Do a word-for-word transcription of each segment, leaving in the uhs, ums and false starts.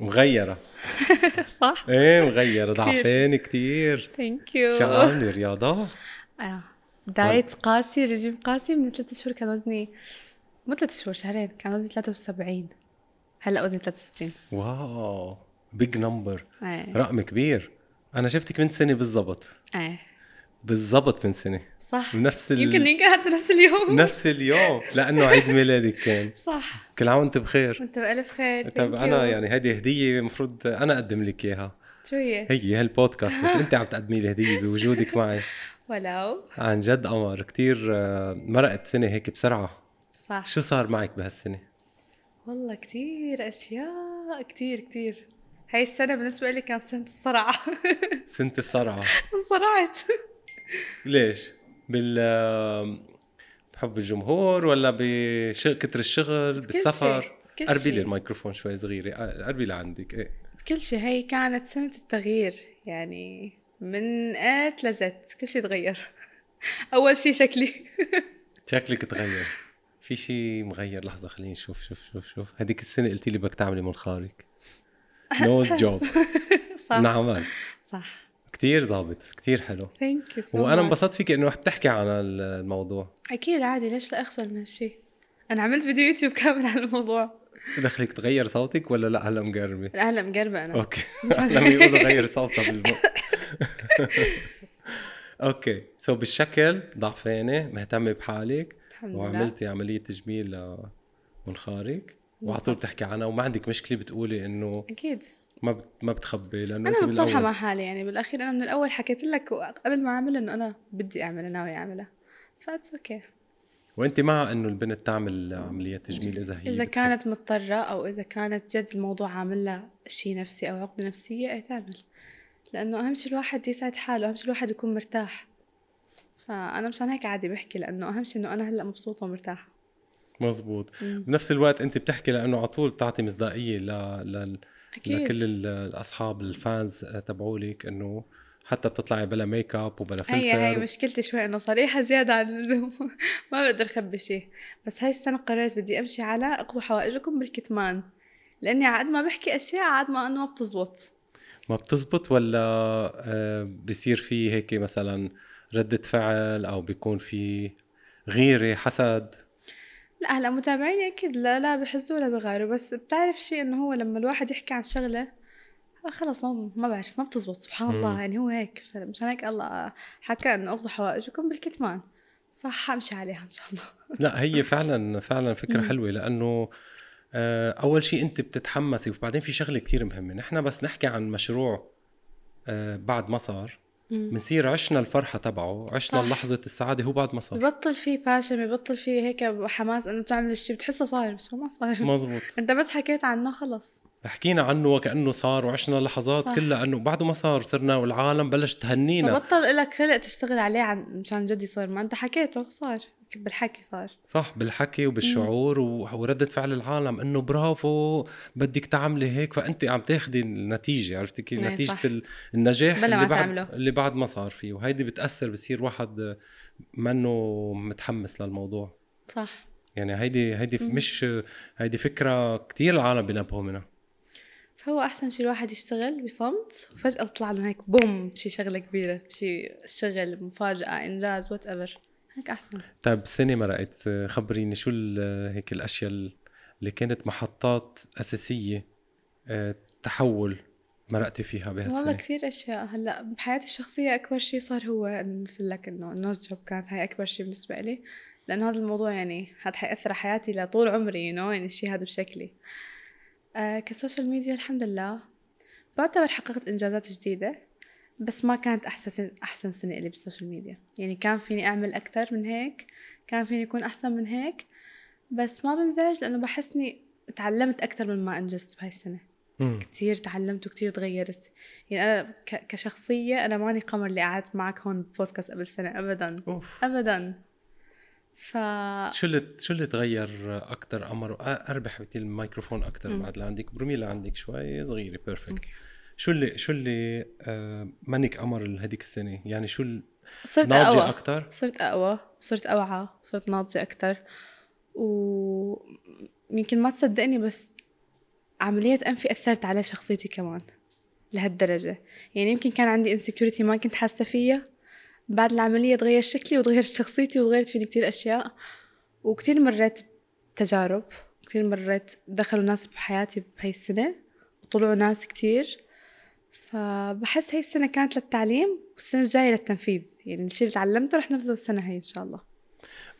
مغيرة صح؟ ايه مغيرة ضعفين كتير. ثانك يو. شو عاملة رياضة؟ اه دايت قاسي، رجيم قاسي. من ثلاثة أشهر كان وزني مو ثلاثة أشهر شهرين كان وزني ثلاثة وسبعين، هلا وزني ثلاثة وستين. واو بيج نمبر، رقم كبير. أنا شفتك من سنة بالضبط. ايه بالضبط من سنة صح، نفس ال... يمكن نيجي نفس اليوم نفس اليوم لأنه عيد ميلادك كان صح. كل عام وانت بخير. وانت بألف خير. طب أنا يعني هذه هدية مفروض أنا أقدم لك إياها. شو هي؟ هي هالبودكاست، بس أنت عم تقدمي لي هدية بوجودك معي. ولو عن جد قمر كتير مرقت سنة هيك بسرعة صح. شو صار معك بهالسنة؟ والله كتير أشياء كتير كتير. هاي السنة بالنسبة لي كانت سنة الصرعة. سنة الصرعة. انصرعت. ليش؟ بال بحب الجمهور ولا بكثر الشغل بالسفر؟ قربي لي الميكروفون شوي صغيرة، قربي لعندك. ايه بكل شيء. هي كانت سنة التغيير، يعني من آت لزت كل شيء تغير. أول شيء شكلي. شكلك تغير. في شيء مغير؟ لحظة خليني شوف شوف شوف شوف. هذيك السنة قلتي لي بدك تعملي منخارك. نوز جوب. صح. نعمل. صح. كتير ضابط كتير حلو. ثانك يو سو ماتش. وانا انبسطت فيك انه رح تحكي عن الموضوع. اكيد عادي، ليش لا اخجل من هالشيء. انا عملت فيديو يوتيوب كامل عن الموضوع. دخلك تغير صوتك ولا لا؟ هلا مقربه. لا هلا مقربه انا. اوكي لما يقولوا غير صوتها بالبق. اوكي سو so بالشكل ضعفانه، مهتمه بحالك وعملتي عمليه تجميل منخارك وعطول بتحكي عنها وما عندك مشكله بتقولي انه اكيد ما ما بتخبي لانه انا متصالحه مع حالي. يعني بالاخير انا من الاول حكيت لك قبل ما اعمل انه انا بدي اعمل، ناوي اعملها، فاتس اوكي. وانت مع انه البنت تعمل عمليه تجميل اذا هي اذا بتحب. كانت مضطره او اذا كانت جد الموضوع عامل لها شيء نفسي او عقده نفسيه، اي تعمل، لانه اهم شيء الواحد يسعد حاله، اهم شيء الواحد يكون مرتاح. فانا مشان هيك عادي بحكي، لانه اهم شيء انه انا هلا مبسوطه ومرتاحه. مزبوط. مم. بنفس الوقت انت بتحكي لانه على طول بتعطي مصداقيه ل لل... أكيد. لكل الأصحاب الفانز تبعولك، إنه حتى بتطلعي بلا ميك اب وبلا فلتر. هي هي مشكلتي شوي إنه صريحة زيادة عن اللزوم. ما بقدر خبي شيء. بس هاي السنة قررت بدي أمشي على أقوى حوائجكم بالكتمان، لأني عاد ما بحكي أشياء عاد ما إنه ما بتزبط. ما بتزبط ولا بيصير في هيك مثلا ردة فعل أو بيكون في غيرة حسد؟ لا هلا متابعيني اكيد لا لا بحزوا ولا بغاروا، بس بتعرف شيء انه هو لما الواحد يحكي عن شغله خلص ما ما بعرف ما بتزبط سبحان الله. مم. يعني هو هيك، فمشان هيك الله حكى انه اخذوا حوائجكم بالكتمان، فحمشي عليها ان شاء الله. لا هي فعلا فعلا فكره مم. حلوه، لانه اول شيء انت بتتحمسي، وبعدين في شغله كثير مهمه، نحن بس نحكي عن مشروع بعد ما صار بنصير عشنا الفرحة تبعه، عشنا لحظة السعادة. هو بعد ما صار ببطل فيه باشم، ببطل فيه هيك حماس انه تعمل الشيء بتحسه صار بس هو ما صار. مزبوط. انت بس حكيت عنه خلص، حكينا عنه وكأنه صار وعشنا لحظات صح. كلها انه بعده ما صار صرنا والعالم بلش تهنينا، ببطل لك خلق تشتغل عليه عن مشان جد يصير. ما انت حكيته صار بالحكي، صار صح بالحكي وبالشعور وردت فعل العالم انه برافو بدك تعملي هيك، فانت عم تاخدي النتيجة. عرفتي كيف نتيجة صح. النجاح اللي بعد, اللي بعد ما صار فيه، وهيدي بتأثر بصير واحد منه متحمس للموضوع صح. يعني هيدي هيدي مم. مش هيدي فكرة كتير العالم بينبهوا منها، فهو أحسن شيء الواحد يشتغل بصمت وفجأة تطلع له هيك بوم شيء شغلة كبيرة، شيء شغل مفاجأة إنجاز وات ايفر هيك أحسن. طيب السنة مرقت، خبريني شو هيك الأشياء اللي كانت محطات أساسية تحول مرقتي فيها بهالسنة؟ والله كثير أشياء. هلا بحياتي الشخصية أكبر شيء صار هو مثل لك إنه النوز جوب، كانت هاي أكبر شيء بالنسبة لي، لأنه هذا الموضوع يعني هذا حيأثر حياتي لطول عمري، you know يعني الشيء هذا بشكلي. آه كسوشيال ميديا الحمد لله بعتبر حققت إنجازات جديدة، بس ما كانت أحسن أحسن سنة لي بالسوشيال ميديا. يعني كان فيني أعمل أكتر من هيك، كان فيني يكون أحسن من هيك، بس ما بنزعج لأنه بحسني تعلمت أكتر من ما أنجزت بهاي السنة. مم. كتير تعلمت وكتير تغيرت. يعني أنا كشخصية أنا ماني قمر اللي قعدت معك هون بودكاست قبل سنة أبدا. أوف. أبدا. ف شو اللي شو اللي تغير اكثر قمر؟ اربح بدي الميكروفون اكثر بعد لعندك، برمي لعندك شوي صغيره بيرفكت. شو اللي شو اللي آه مانك قمر هذيك السنه؟ يعني شو صرت ناضجة أقوى. أكتر صرت أقوى صرت أوعى صرت ناضجة أكتر. ويمكن ما تصدقني بس عملية أنفي أثرت على شخصيتي كمان لهالدرجة. يعني يمكن كان عندي إنسكيورتي ما كنت حاسة فيها، بعد العملية تغير شكلي وتغير شخصيتي وتغيرت فيني كتير أشياء. وكتير مرات تجارب، كتير مرات دخلوا ناس بحياتي بهاي السنة وطلعوا ناس كتير. فبحس هاي السنة كانت للتعليم والسنة الجاية للتنفيذ. يعني الشيء اللي تعلمته رح نفذه السنة هاي إن شاء الله.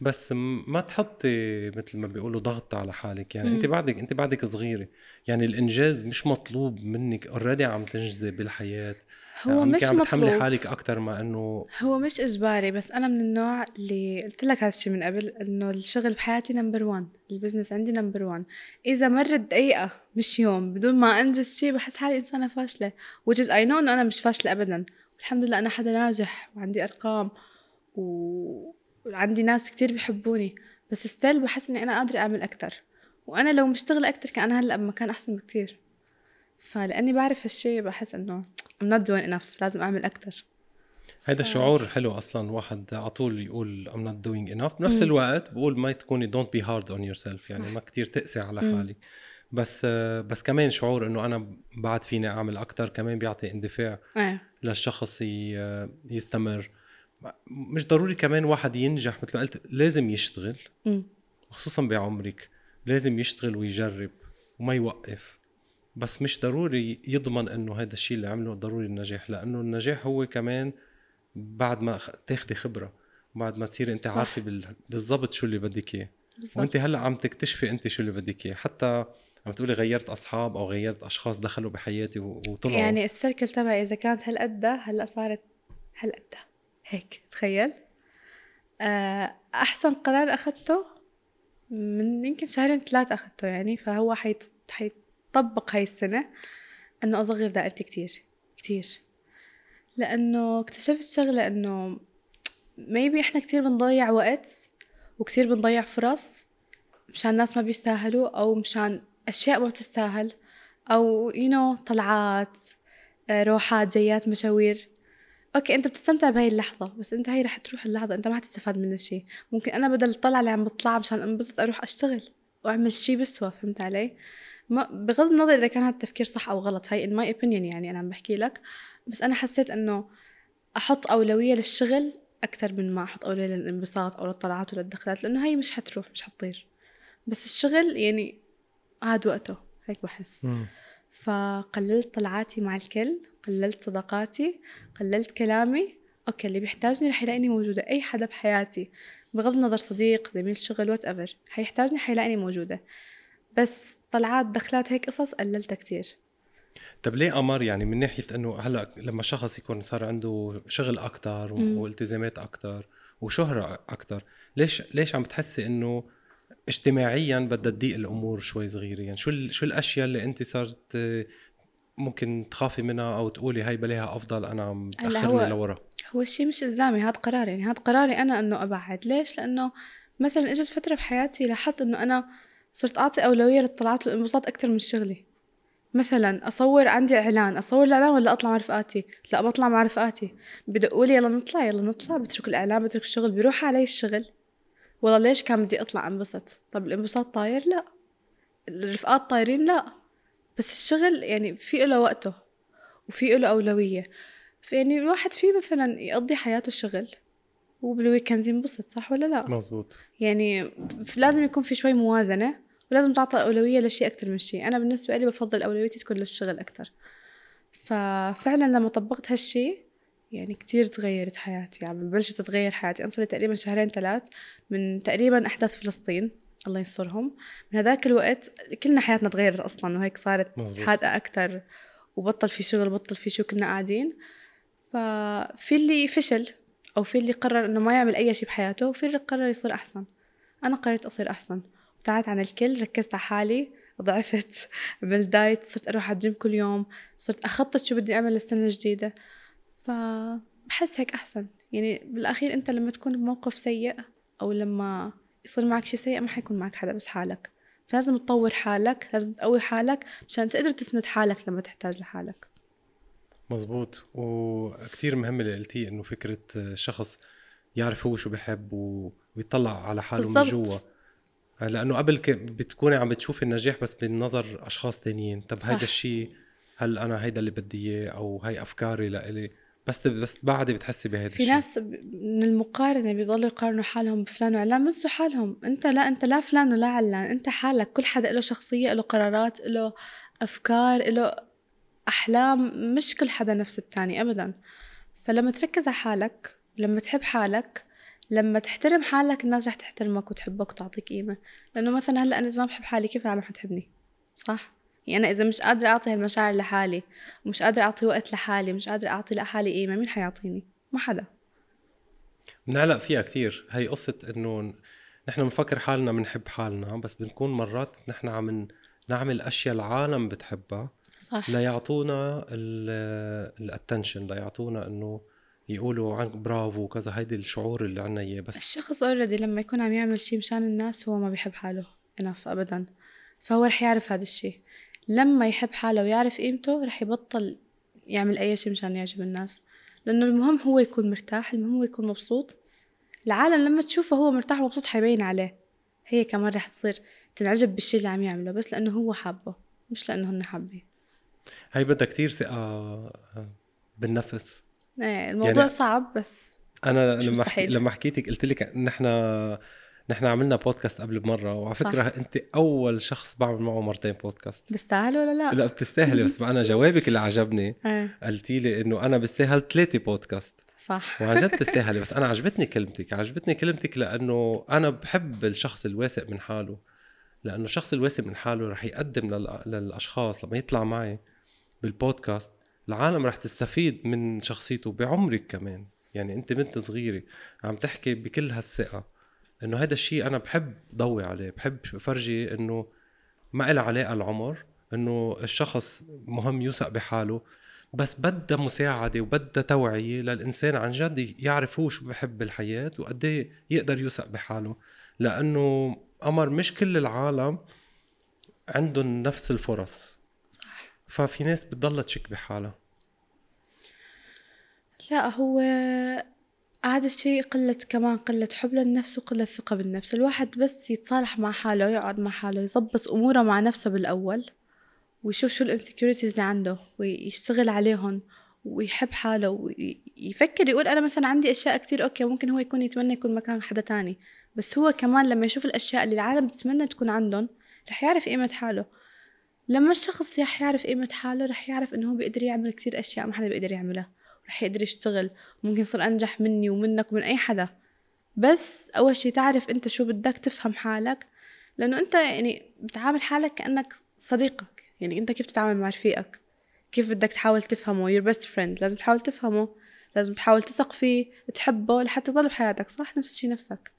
بس ما تحطي مثل ما بيقولوا ضغط على حالك. يعني م. أنت بعدك أنت بعدك صغيرة، يعني الإنجاز مش مطلوب منك. أوريدي عم تنجزي بالحياة، هو مش مطلوب حالك أكتر ما أنه هو مش إجباري. بس أنا من النوع اللي قلت لك هذا الشيء من قبل، أنه الشغل بحياتي نمبر وان، البزنس عندي نمبر وان. إذا مرت دقيقة مش يوم بدون ما أنجز شيء بحس حالي إنسانة فاشلة، which is I know أنه أنا مش فاشلة أبدا. والحمد لله أنا حدا ناجح وعندي أرقام و عندي ناس كتير بيحبوني، بس استيل بحس اني انا قادرة اعمل اكتر. وانا لو مشتغلة اكتر كان هلا بمكان احسن بكتير. فلاني بعرف هالشي بحس انه I'm not doing enough، لازم اعمل اكتر. هيدا ف... شعور حلو اصلا. واحد عطول يقول I'm not doing enough، بنفس الوقت بقول ما تكوني don't be hard on yourself. يعني ما كتير تقسي على حالي. بس بس كمان شعور انه انا بعد فيني اعمل اكتر كمان بيعطي اندفاع أيه. للشخص يستمر. مش ضروري كمان واحد ينجح، مثل ما قلت لازم يشتغل م. خصوصا بعمرك لازم يشتغل ويجرب وما يوقف. بس مش ضروري يضمن انه هذا الشيء اللي عمله ضروري النجاح، لانه النجاح هو كمان بعد ما تاخدي خبرة، بعد ما تصير انت صح. عارفة بالضبط شو اللي بدك اياه. وانت هلا عم تكتشفي انت شو اللي بدك اياه، حتى عم تقولي غيرت اصحاب او غيرت اشخاص دخلوا بحياتي وطلعوا. يعني السيركل تبعي اذا كانت هالقد هلا صارت هالقد هيك. تخيل أحسن قرار أخذته من يمكن شهرين ثلاثة أخذته، يعني فهو حيطبق هاي السنة، أنه أصغر دائرتي كتير كتير. لأنه اكتشفت شغلة أنه ميبي إحنا كتير بنضيع وقت وكتير بنضيع فرص مشان ناس ما بيستاهلوا، أو مشان أشياء ما بتستاهل، أو you know طلعات روحات جيات مشاوير. اوكي انت بتستمتع بهاي اللحظه، بس انت هاي رح تروح اللحظه، انت ما هتستفاد منها شيء. ممكن انا بدل الطلعه اللي عم بطلعها مشان انبسط اروح اشتغل واعمل شيء بسوى. فهمت علي؟ ما بغض النظر اذا كان هالتفكير صح او غلط، هاي ان ماي اوبينيون، يعني انا عم بحكي لك. بس انا حسيت انه احط اولويه للشغل اكثر من ما احط اولويه للانبساط او للطلعات وللدخلات، لانه هاي مش حتروح مش حتطير. بس الشغل يعني هاد وقته، هيك بحس. م. فقللت طلعاتي مع الكل، قللت صداقاتي، قللت كلامي. أوكي اللي بيحتاجني رح يلاقيني موجودة، أي حدا بحياتي بغض النظر صديق زميل شغل وات ايفر هيحتاجني حيلاقيني موجودة. بس طلعات دخلات هيك قصص قللتها كتير. طب ليه قمر؟ يعني من ناحية أنه هلأ لما شخص يكون صار عنده شغل أكتر والتزامات أكتر وشهرة أكتر، ليش ليش عم بتحسي أنه اجتماعيا بدها تضيق الأمور شوي صغيرة؟ يعني شو ال... شو الأشياء اللي أنت صارت ممكن تخافي منها أو تقولي هاي بليها أفضل أنا متأخرني لورا؟ هو الشيء مش إلزامي، هاد قراري. يعني هاد قراري أنا أنه أبعد. ليش؟ لأنه مثلا إجت فترة بحياتي لاحظت أنه أنا صرت أعطي أولوية للطلعات والانبساط أكتر من شغلي. مثلا أصور عندي إعلان، أصور الإعلان ولا أطلع مع رفقاتي؟ لا بطلع مع رفقاتي. بدقولي يلا نطلع يلا نطلع، بترك الإعلان بترك الشغل، بيروح علي الشغل. والله ليش كان بدي أطلع أنبسط؟ طب الانبساط طاير؟ لا. الرفقات طايرين؟ لا. بس الشغل يعني فيه له وقته وفيه له أولوية. يعني الواحد فيه مثلا يقضي حياته شغل وبالويكند ينبسط، صح ولا لا؟ مزبوط. يعني لازم يكون في شوي موازنة، ولازم تعطي أولوية لشيء أكتر من شيء. أنا بالنسبة لي بفضل أولويتي تكون للشغل أكتر. ففعلا لما طبقت هالشيء يعني كتير تغيرت حياتي. يعني بلشت تتغير حياتي. أنا صلت تقريبا شهرين ثلاث من تقريبا أحداث فلسطين، الله ينصرهم. من هذاك الوقت كلنا حياتنا تغيرت أصلا، وهيك صارت حادقة أكتر، وبطل في شغل بطل في شو كنا قاعدين. ففي اللي فشل أو في اللي قرر أنه ما يعمل أي شيء بحياته، وفي اللي قرر يصير أحسن. أنا قررت أصير أحسن، ابتعدت عن الكل، ركزت على حالي، ضعفت، عملت دايت، صرت أروح على الجيم كل يوم، صرت أخطط شو بدي أعمل للسنة الجديدة. فبحس هيك أحسن. يعني بالأخير أنت لما تكون بموقف سيء أو لما يصير معك شيء سيء ما حيكون معك حدا بس حالك. فلازم تطور حالك، لازم تقوي حالك مشان تقدر تسند حالك لما تحتاج لحالك. مزبوط. وكتير مهم اللي قلتيه انه فكرة شخص يعرف هو شو بحب ويطلع على حاله بالزبط. من جوا، لانه قبل بتكوني عم بتشوفي النجاح بس بالنظر اشخاص تانيين. طب هيدا الشيء هل انا هيدا اللي بدي اياه او هي افكاري لإلي، بس بس بعد بتحسي بهذا الشيء. في ناس من المقارنه بيضلوا يقارنوا حالهم بفلان وعلان، منسوا حالهم. انت لا، انت لا فلان ولا علان، انت حالك. كل حدا له شخصيه، له قرارات، له افكار، له احلام. مش كل حدا نفس الثاني ابدا. فلما تركز على حالك، لما تحب حالك، لما تحترم حالك، الناس رح تحترمك وتحبك وتعطيك قيمه. لانه مثلا هلا انا اذا ما بحب حالي كيف العالم حتحبني؟ صح؟ يعني انا اذا مش قادره اعطي هالمشاعر لحالي، ومش قادره اعطي وقت لحالي، مش قادره اعطي لحالي قيمه، مين حيعطيني؟ ما حدا. بنعلق فيها كثير هي قصه انه نحن بنفكر حالنا بنحب حالنا، بس بنكون مرات نحن عم نعمل اشياء العالم بتحبها، صح، لا يعطونا الاتنشن، لا يعطونا انه يقولوا عنك برافو كذا. هيدي الشعور اللي عنا اياه. بس الشخص اوريدي لما يكون عم يعمل شيء مشان الناس هو ما بيحب حاله انف ابدا، فهو رح يعرف هذا الشيء. لما يحب حاله ويعرف قيمته رح يبطل يعمل اي شيء مشان يعجب الناس، لانه المهم هو يكون مرتاح، المهم هو يكون مبسوط. العالم لما تشوفه هو مرتاح ومبسوط حيبين عليه، هي كمان رح تصير تنعجب بالشيء اللي عم يعمله، بس لانه هو حابه مش لانه هن حابين. هي بدها كثير ثقه بالنفس. ايه الموضوع يعني صعب. بس انا لما حكي... لما حكيتك قلت لك نحن نحن عملنا بودكاست قبل بمره، وعلى فكره صح. انت اول شخص بعمل معه مرتين بودكاست. بستاهل ولا لا؟ لا بتستاهلي. بس انا جوابك اللي عجبني قلتي لي انه انا بستاهل ثلاثه بودكاست، صح، وعجبت تستاهلي. بس انا عجبتني كلمتك، عجبتني كلمتك لانه انا بحب الشخص الواثق من حاله، لانه الشخص الواثق من حاله رح يقدم لل... للاشخاص لما يطلع معي بالبودكاست. العالم رح تستفيد من شخصيته بعمرك كمان. يعني انت بنت صغيرة عم تحكي بكل هالثقة، انه هذا الشيء انا بحب ضوي عليه، بحب فرجي انه ما إله علاقة العمر، انه الشخص مهم يوثق بحاله، بس بدها مساعدة وبدها توعية للإنسان عن جد يعرف هو شو بحب بالحياة وقديه يقدر يوثق بحاله. لأنه أمر مش كل العالم عندهم نفس الفرص، ففي ناس بتضل تشك بحالها. لا، هو هذا الشيء قلة، كمان قلة حب للنفس وقلة ثقة بالنفس. الواحد بس يتصالح مع حاله، يقعد مع حاله، يضبط أموره مع نفسه بالأول، ويشوف شو الانسكيورتيز اللي عنده ويشتغل عليهم، ويحب حاله، ويفكر يقول أنا مثلا عندي أشياء كتير. أوكي، ممكن هو يكون يتمنى يكون مكان حدا تاني، بس هو كمان لما يشوف الأشياء اللي العالم بتتمنى تكون عندهم رح يعرف قيمة حاله. لما الشخص رح يعرف قيمة حاله رح يعرف انه هو بيقدر يعمل كتير اشياء ما حدا بيقدر يعملها، ورح يقدر يشتغل، ممكن يصير انجح مني ومنك ومن اي حدا. بس اول شيء تعرف انت شو بدك، تفهم حالك، لانه انت يعني بتعامل حالك كأنك صديقك. يعني انت كيف تتعامل مع رفيقك، كيف بدك تحاول تفهمه. your best friend لازم تحاول تفهمه، لازم تحاول تثق فيه، تحبه لحتى تضل بحياتك، صح؟ نفس الشيء نفسك.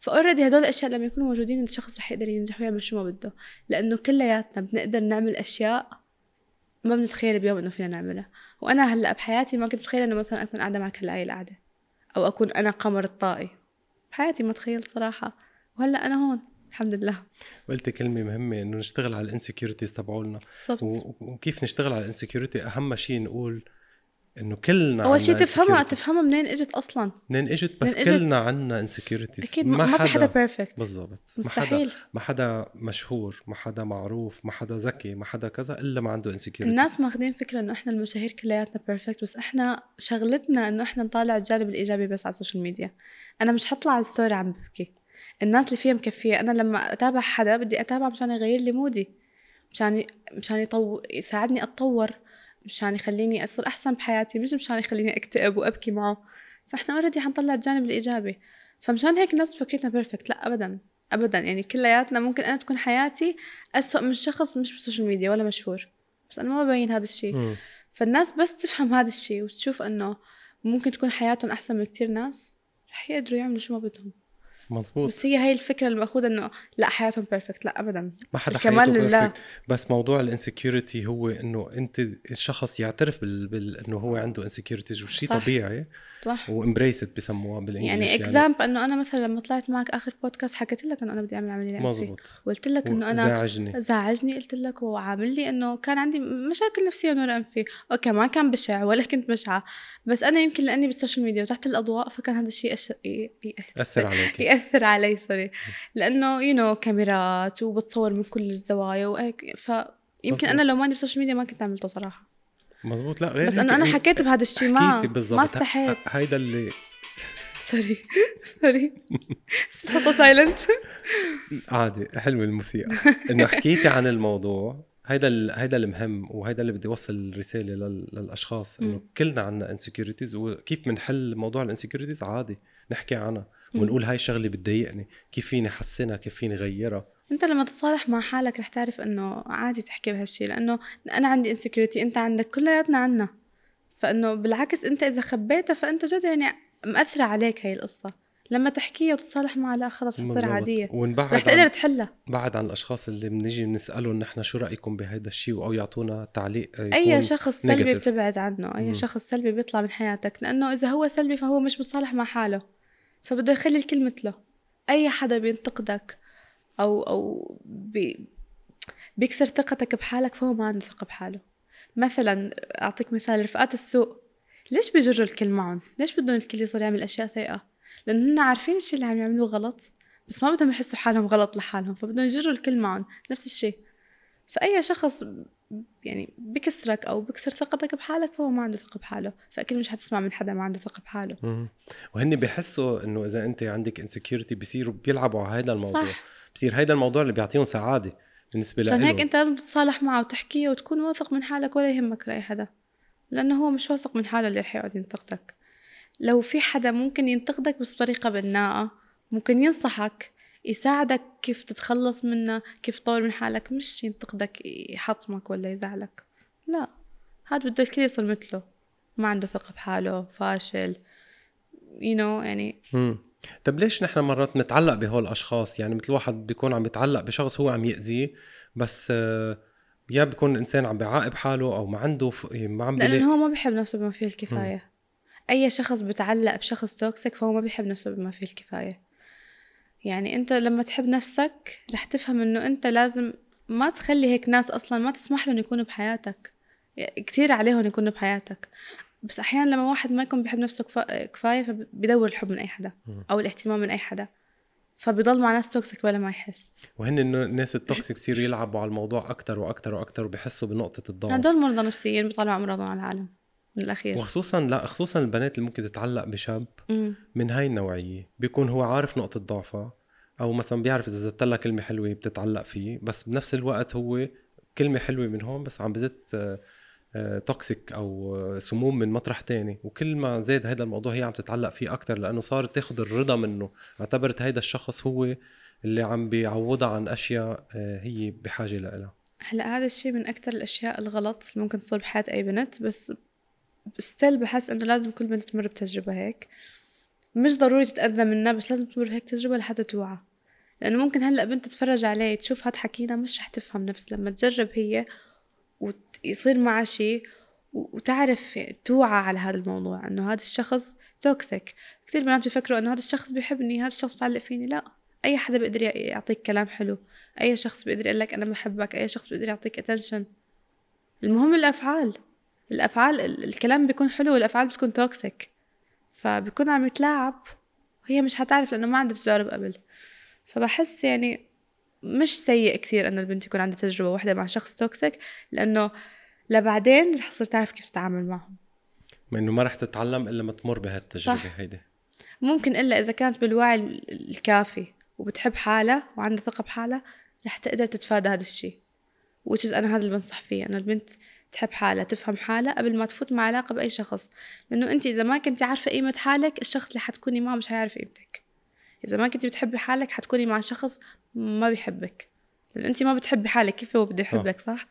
فأوريدي هدول الأشياء لما يكونوا موجودين الشخص رح يقدر ينجح ويعمل شو ما بده، لأنه كلياتنا بنقدر نعمل أشياء ما بنتخيل بيوم إنه فينا نعملها. وأنا هلأ بحياتي ما كنت متخيلة إنه مثلا أكون قاعدة معك هلأ هاي القعدة، أو أكون أنا قمر الطائي. بحياتي ما تخيلت صراحة، وهلأ أنا هون الحمد لله. قلت كلمة مهمة، إنه نشتغل على الانسكيورتيز تبعولنا. وكيف نشتغل على الانسكيورتي؟ أهم شيء نقول انه كلنا اول شيء تفهمها تفهمها منين اجت اصلا، منين اجت. بس كلنا عنا انسكيورتيز، اكيد ما, ما في حدا بيرفكت. بالضبط، مستحيل. ما حدا, ما حدا مشهور، ما حدا معروف، ما حدا ذكي، ما حدا كذا الا ما عنده انسكيورتيز. الناس ماخذين فكره انه احنا المشاهير كلياتنا بيرفكت، بس احنا شغلتنا انه احنا نطالع الجانب الايجابي بس على السوشيال ميديا. انا مش حطلع على ستوري عم ببكي، الناس اللي فيها مكفيه. انا لما اتابع حدا بدي اتابع مشان يغير لي مودي، مشان مشان يطو... يساعدني اتطور، مشان يخليني أصير أحسن بحياتي، مش مشان يخليني أكتئب وأبكي معه. فإحنا أوردي حنطلع الجانب الإيجابي، فمشان هيك الناس فكرتنا بيرفكت. لا أبداً أبداً، يعني كلياتنا ممكن أنا تكون حياتي أسوأ من شخص مش بالسوشيال ميديا ولا مشهور، بس أنا ما ببين هذا الشيء. فالناس بس تفهم هذا الشيء وتشوف أنه ممكن تكون حياتهم أحسن من كتير ناس، رح يقدروا يعملوا شو ما بدهم. مظبوط. بس هي هاي الفكره اللي ماخوذه انه لا حياتهم بيرفكت، لا ابدا، ما حدا كمان لله. بس موضوع الانسكيورتي هو انه انت الشخص يعترف بال... بال... انه هو عنده انسكيورتيز، وشيء طبيعي صح، وامبريسد بسموها بالانجليزي. يعني اكزامبل يعني. انه انا مثلا لما طلعت معك اخر بودكاست حكيت لك انه انا بدي اعمل عمليه نفسيه، قلت لك انه انا زعجني زعجني قلت لك، وعامل لي انه كان عندي مشاكل نفسيه ونور انفي. اوكي ما كان بشع ولا كنت بشعه، بس انا يمكن لاني بالسوشيال ميديا وتحت الاضواء فكان هذا الشيء أش... ي... ياثر عليك يأثر علي سوري، لأنه you know كاميرات وبتصور من كل الزوايا وهيك، فيمكن أنا لو ماني بالسوشيال ميديا ما كنت عملته صراحة. مزبوط. لا بس أنا أنا حكيت بهذا الشيء ما ما استحيت. هيدا اللي سوري سوري صوته سايلنت عادي، حلو الموسيقى إنه حكيتي عن الموضوع. هيدا ال... هيدا المهم، وهيدا اللي بدي اوصل الرساله لل... للاشخاص، انه كلنا عنا انسكيورتيز، وكيف بنحل موضوع الانسكيورتيز؟ عادي نحكي عنها ونقول هاي شغله بتضايقني، كيف فيني احسنها، كيف فيني غيرها. انت لما تتصالح مع حالك رح تعرف انه عادي تحكي بهالشيء، لانه انا عندي انسكيورتي، انت عندك، كلياتنا عنا. فانه بالعكس انت اذا خبيتها فانت جد يعني مأثره عليك هاي القصه. لما تحكيها وتتصالح معها لا خلص حتصير عاديه، رح تقدر تحلها. بعد عن الاشخاص اللي بنجي بنساله نحن شو رايكم بهذا الشيء، او يعطونا تعليق يكون اي شخص سلبي نيجاتيف. بتبعد عنه اي م. شخص سلبي بيطلع من حياتك، لانه اذا هو سلبي فهو مش بيتصالح مع حاله، فبده يخلي الكل مثله. اي حدا بينتقدك او او بي بيكسر ثقتك بحالك فهو ما عنده ثقه بحاله. مثلا اعطيك مثال، رفقات السوق ليش بيجروا الكل معهم؟ ليش بدهم الكل يصير يعمل اشياء سيئه؟ لأنهم عارفين الشيء اللي عم يعملوه غلط، بس ما بدهم يحسوا حالهم غلط لحالهم، فبدهم يجروا الكل معهم نفس الشيء. فأي شخص يعني بكسرك أو بكسر ثقتك بحالك فهو ما عنده ثقة بحاله، فأكيد مش هتسمع من حدا ما عنده ثقة بحاله. مم. وهن بيحسوا إنه إذا أنت عندك insecurity بيصيروا بيلعبوا على هذا الموضوع، صح. بصير هذا الموضوع اللي بيعطيهم سعادة بالنسبة لهم. عشان هيك أنت لازم تتصالح معه وتحكيه وتكون واثق من حالك، ولا يهمك رأي حدا، لأنه هو مش واثق من حاله اللي رح يقعد ينتقدك. لو في حدا ممكن ينتقدك بس بطريقة بناءة، ممكن ينصحك، يساعدك كيف تتخلص منه، كيف تطور من حالك، مش ينتقدك يحطمك ولا يزعلك. لا، هاد بده الكل يصير مثله، ما عنده ثقة بحاله، فاشل you know يعني. مم. طب ليش نحن مرات نتعلق بهول الأشخاص؟ يعني مثل واحد بيكون عم يتعلق بشخص هو عم يأذيه، بس يا بيكون الإنسان عم بيعاقب حاله أو ما عنده ف... ما عم بيلاقي، لأنه هو ما بيحب نفسه بما فيه الكفاية. مم. أي شخص بتعلق بشخص توكسيك فهو ما بيحب نفسه بما فيه الكفاية. يعني أنت لما تحب نفسك رح تفهم أنه أنت لازم ما تخلي هيك ناس أصلا، ما تسمح لهم يكونوا بحياتك، كتير عليهم يكونوا بحياتك. بس أحيانا لما واحد ما يكون بيحب نفسه كفاية فبيدور الحب من أي حدا أو الاهتمام من أي حدا، فبيضل مع ناس توكسيك ولا ما يحس. وهن الناس التوكسيك بصيروا يلعبوا على الموضوع أكتر وأكتر وأكتر، وبيحسوا بنقطة الضعف. هدول مرضى نفسيين بيطلعوا أمراضهم على العالم الأخير. وخصوصا لا خصوصا البنات اللي ممكن تتعلق بشاب م. من هاي النوعية، بيكون هو عارف نقطة ضعفه، أو مثلا بيعرف إذا زدت لها كلمة حلوة بتتعلق فيه، بس بنفس الوقت هو كلمة حلوة من هون بس عم بزت توكسيك أو سموم من مطرح تاني، وكل ما زاد هذا الموضوع هي عم تتعلق فيه أكتر، لأنه صارت تاخد الرضا منه، اعتبرت هيدا الشخص هو اللي عم بيعوضها عن أشياء هي بحاجة لها. هلا هذا الشيء من أكتر الأشياء الغلط اللي ممكن تصير بحياة أي بنت، بس استل بحس انه لازم كل بنت تمر بتجربه هيك، مش ضروري تتاذى منها بس لازم تمر هيك تجربه لحتى توعى. لانه ممكن هلا بنت تتفرج عليه تشوف هاد حكينا مش رح تفهم نفس، لما تجرب هي ويصير معها شيء وتعرف توعى على هذا الموضوع انه هذا الشخص توكسيك. كثير بنات بيفكروا انه هذا الشخص بيحبني، هذا الشخص بتعلق فيني. لا، اي حدا بيقدر يعطيك كلام حلو، اي شخص بيقدر يقول لك انا بحبك، اي شخص بيقدر يعطيك اتنشن. المهم الافعال، الأفعال. الكلام بيكون حلو والأفعال بتكون توكسيك، فبيكون عم يتلاعب وهي مش هتعرف لأنه ما عندها تجارب قبل. فبحس يعني مش سيء كثير أنه البنت يكون عندها تجربة واحدة مع شخص توكسيك، لأنه لبعدين رح تصير تعرف كيف تتعامل معهم، ما أنه ما رح تتعلم إلا ما تمر بهالتجربة هيدا. ممكن إلا إذا كانت بالوعي الكافي وبتحب حالها وعندها ثقة بحالها رح تقدر تتفادى هذا الشيء. وتشز أنا هذا اللي بنصح فيه، أنه البنت تحب حالها، تفهم حالها قبل ما تفوت مع علاقة بأي شخص. لأنه أنت إذا ما كنت عارفة قيمة حالك الشخص اللي حتكوني معه مش هيعرف قيمتك. إذا ما كنت بتحبي حالك حتكوني مع شخص ما بيحبك، لأنه أنت ما بتحبي حالك، كيف هو بده يحبك؟ صح.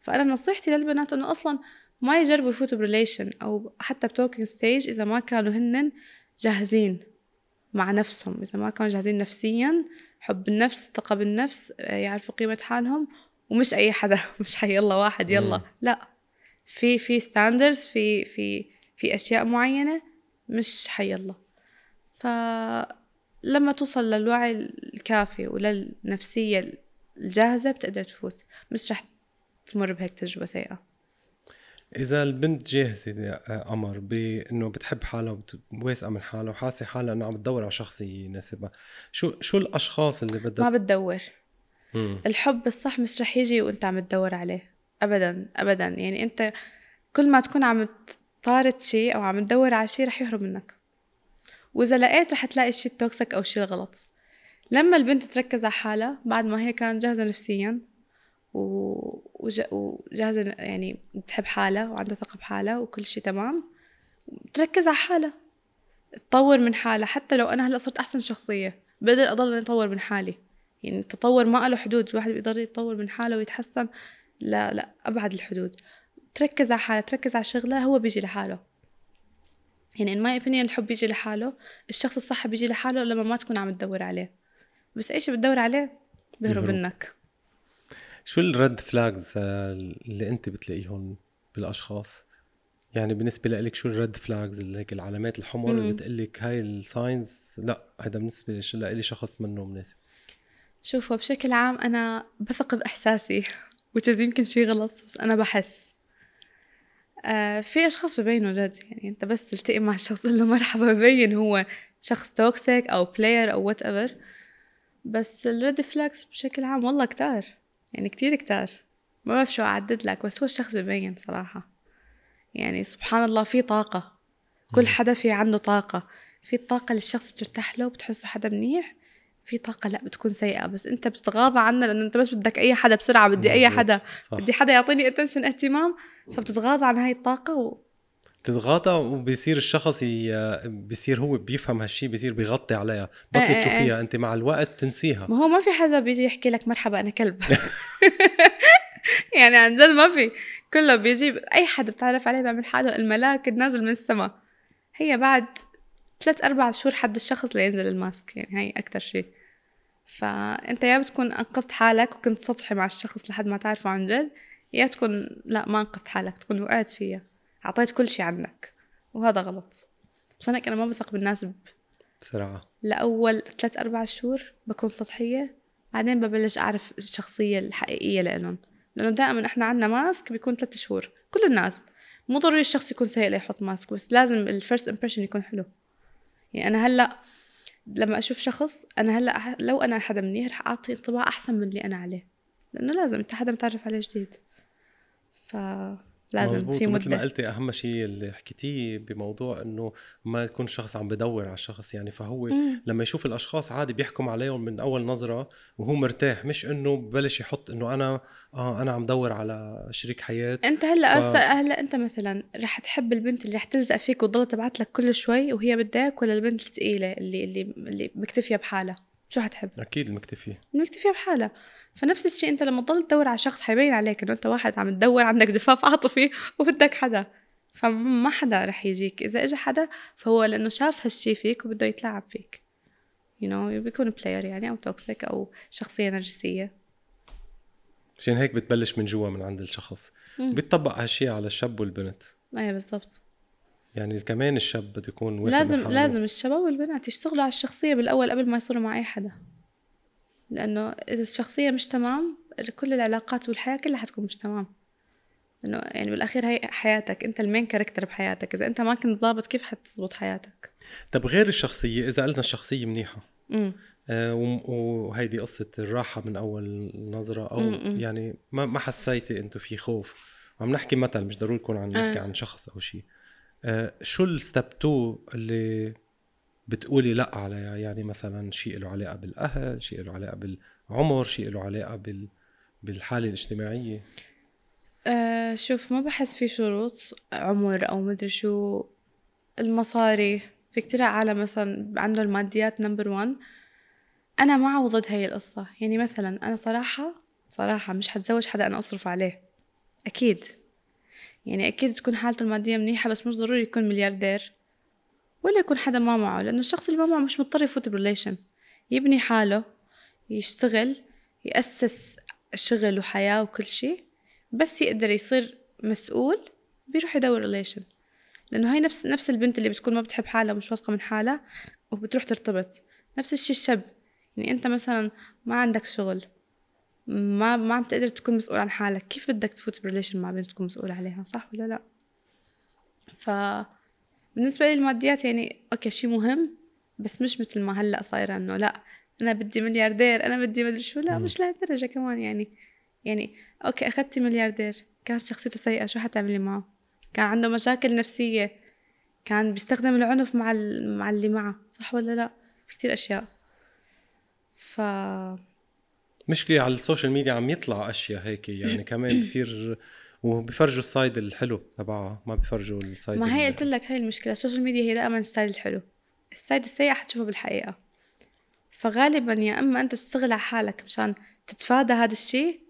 فأنا نصيحتي للبنات أنه أصلا ما يجربوا يفوتوا بريليشن أو حتى بتوكينج ستيج إذا ما كانوا هنن جاهزين، مع نفسهم. إذا ما كانوا جاهزين نفسيا، حب النفس، الثقة بالنفس، يعرفوا قيمة حالهم، ومش أي حدا، مش حي يلا واحد يلا، لا، في في ستاندرز، في في في أشياء معينة، مش حي يلا. فلما توصل للوعي الكافي وللنفسية الجاهزة بتقدر تفوت، مش رح تمر بهيك تجربة سيئة. إذا البنت جاهزة قمر بأنه بتحب حالها وواثقة من حالها وحاسة حالها أنه عم تدور على شخص يناسبها، شو شو الأشخاص اللي بدها؟ ما بتدور. مم. الحب الصح مش رح يجي وأنت عم تدور عليه أبداً أبداً. يعني أنت كل ما تكون عم تطارد شيء أو عم تدور على شيء رح يهرب منك، وإذا لقيت رح تلاقي شيء توكسيك أو شيء غلط. لما البنت تركز على حالها بعد ما هي كانت جاهزة نفسياً وجاهزة، يعني بتحب حالها وعندها ثقة بحالها وكل شيء تمام، تركز على حالها، تطور من حالها. حتى لو أنا هلأ صرت أحسن شخصية، بقدر أضل أطور من حالي. يعني التطور ما له حدود، الواحد بيقدر يتطور من حاله ويتحسن لا لا أبعد الحدود. تركز على حالها، تركز على شغلها، هو بيجي لحاله. يعني in my opinion الحب بيجي لحاله، الشخص الصح بيجي لحاله لما ما تكون عم تدور عليه. بس أي شيء بتدور عليه بهرب منك. شو الرد فلاجز اللي انت بتلاقيهم بالاشخاص؟ يعني بالنسبه لك شو الرد فلاجز اللي هيك العلامات الحمر اللي بتقلك هاي الساينز لا هذا بالنسبه لي شخص منه مناسب؟ شوفوا، بشكل عام انا بثق باحساسي، وتز يمكن شيء غلط، بس انا بحس آه في اشخاص ببينوا جد. يعني انت بس تلتقي مع الشخص اللي مرحبا ببين هو شخص توكسيك او بلاير او وات ايفر. بس الرد فلاجز بشكل عام والله كتار، يعني كتير كتار، ما بعرف شو أعدد لك، بس هو الشخص ببين صراحة. يعني سبحان الله في طاقة، كل حدا في عنده طاقة. في الطاقة للشخص بترتاح له بتحسه حدا منيح، في طاقة لأ بتكون سيئة بس أنت بتتغاضى عنها لأنه أنت بس بدك أي حدا بسرعة، بدي أي حدا، بدي حدا يعطيني attention اهتمام، فبتتغاضى عن هاي الطاقة و... تتغاضى، وبيصير الشخص ي... بيصير هو بيفهم هالشي، بيصير بيغطي عليها، بطل تشوفيها انت مع الوقت بتنسيها. ما هو ما في حدا بيجي يحكي لك مرحبا انا كلب يعني عن جد ما في، كله بيجي اي حدا بتعرف عليه بيعمل حاله الملاك النازل من السماء. هي بعد ثلاث اربع شهور حد الشخص لينزل الماسك، يعني هاي اكتر شيء. فانت يا بتكون انقذت حالك وكنت سطحي مع الشخص لحد ما تعرفه عن جد، يا تكون لا ما انقذت حالك، تكون وقعت فيها، عطيت كل شيء عنك، وهذا غلط. بس أنا أنا ما بثق بالناس بسرعة. لأول ثلاث أربع شهور بكون سطحية، بعدين ببلش أعرف الشخصية الحقيقية لهم، لأنه دائما إحنا عنا ماسك بيكون ثلاثة شهور كل الناس. مو ضروري الشخص يكون سيء ليحط ماسك، بس لازم الفيرست إمبريشن يكون حلو. يعني أنا هلأ لما أشوف شخص، أنا هلأ لو أنا حدا مني رح أعطي انطباع أحسن من اللي أنا عليه، لأنه لازم أنت حدا متعرف عليه جديد. ف لازم في مدة. مثل ما قلتي أهم شيء اللي حكيتيه بموضوع إنه ما يكون شخص عم بدور على الشخص. يعني فهو مم. لما يشوف الأشخاص عادي بيحكم عليهم من أول نظرة وهو مرتاح، مش إنه ببلش يحط إنه أنا آه أنا عم دور على شريك حياة. أنت هلا ف... هلا أنت مثلا رح تحب البنت اللي رح تلزق فيك وتضل تبعت لك كل شوي وهي بدك، ولا البنت الثقيلة اللي اللي اللي مكتفية بحالها؟ شو هتحب؟ أكيد المكتفية. المكتفية بحالة. فنفس الشيء أنت لما تضل تدور على شخص حيبين عليك إنه أنت واحد عم تدور، عندك جفاف عاطفي وبدك حدا، فما حدا رح يجيك. إذا إجا حدا فهو لأنه شاف هالشي فيك وبده يتلاعب فيك. you know بيكون بلاير يعني، أو توكسيك، أو شخصية نرجسية. عشان هيك بتبلش من جوا من عند الشخص. مم. بيتطبق هالشي على الشاب والبنت. أيه بالضبط. يعني كمان الشاب بده يكون واثق، لازم لازم الشباب والبنات يشتغلوا على الشخصية بالأول قبل ما يصيروا مع أي حدا، لأنه إذا الشخصية مش تمام كل العلاقات والحياة كلها حتكون مش تمام. لأنه يعني بالأخير هي حياتك أنت، المين كاركتر بحياتك، إذا أنت ما كنت ضابط كيف حتزبط حياتك؟ طب غير الشخصية، إذا قلنا الشخصية منيحة آه وهيدي قصة الراحة من أول نظرة أو مم. يعني ما ما حسيتي أنتوا في خوف، وعم نحكي مثل مش ضروري يكون عن نحكي آه. عن شخص أو شيء، آه، شو الستيب اتنين اللي بتقولي لا على؟ يعني مثلا شيء له علاقه بالاهل، شيء له علاقه بالعمر، شيء له علاقه بال بالحاله الاجتماعيه. آه، شوف ما بحس في شروط عمر او مدري شو، المصاري في كتير عالم مثلا عنده الماديات نمبر واحد، انا مع وضد هاي القصه. يعني مثلا انا صراحه صراحه مش حتزوج حدا انا اصرف عليه اكيد. يعني أكيد تكون حالته المادية منيحة، بس مش ضروري يكون ملياردير ولا يكون حدا ما معه، لأنه الشخص اللي ما معه مش مضطر يفوت بريليشن، يبني حاله، يشتغل، يأسس شغل وحياة وكل شيء، بس يقدر يصير مسؤول بيروح يدور ريليشن. لأنه هاي نفس نفس البنت اللي بتكون ما بتحب حالها ومش واثقة من حالها وبتروح ترتبط. نفس الشيء الشاب، يعني أنت مثلا ما عندك شغل، ما ما عم تقدر تكون مسؤول عن حالك، كيف بدك تفوت بريليشن مع بنت تكون مسؤول عليها؟ صح ولا لا؟ فبالنسبة لي الماديات يعني أوكي شيء مهم، بس مش مثل ما هلأ صايرة أنه لا أنا بدي ملياردير، أنا بدي مدري شو، لا مش لهالدرجة كمان. يعني يعني أوكي أخذتي ملياردير كانت شخصيته سيئة، شو حتعملي معه؟ كان عنده مشاكل نفسية، كان بيستخدم العنف مع مع اللي معه، صح ولا لا؟ في كتير أشياء. ف مشكلة على السوشيال ميديا عم يطلع أشياء هيك يعني كمان بصير، وبيفرجوا السايد الحلو تبعها، ما بيفرجوا السايد. ما هي قلت لك هاي المشكلة، السوشيال ميديا هي دائما السايد الحلو، السايد السيء حتشوفه بالحقيقة. فغالبا يا إما أنت تشتغل على حالك مشان تتفادى هذا الشيء،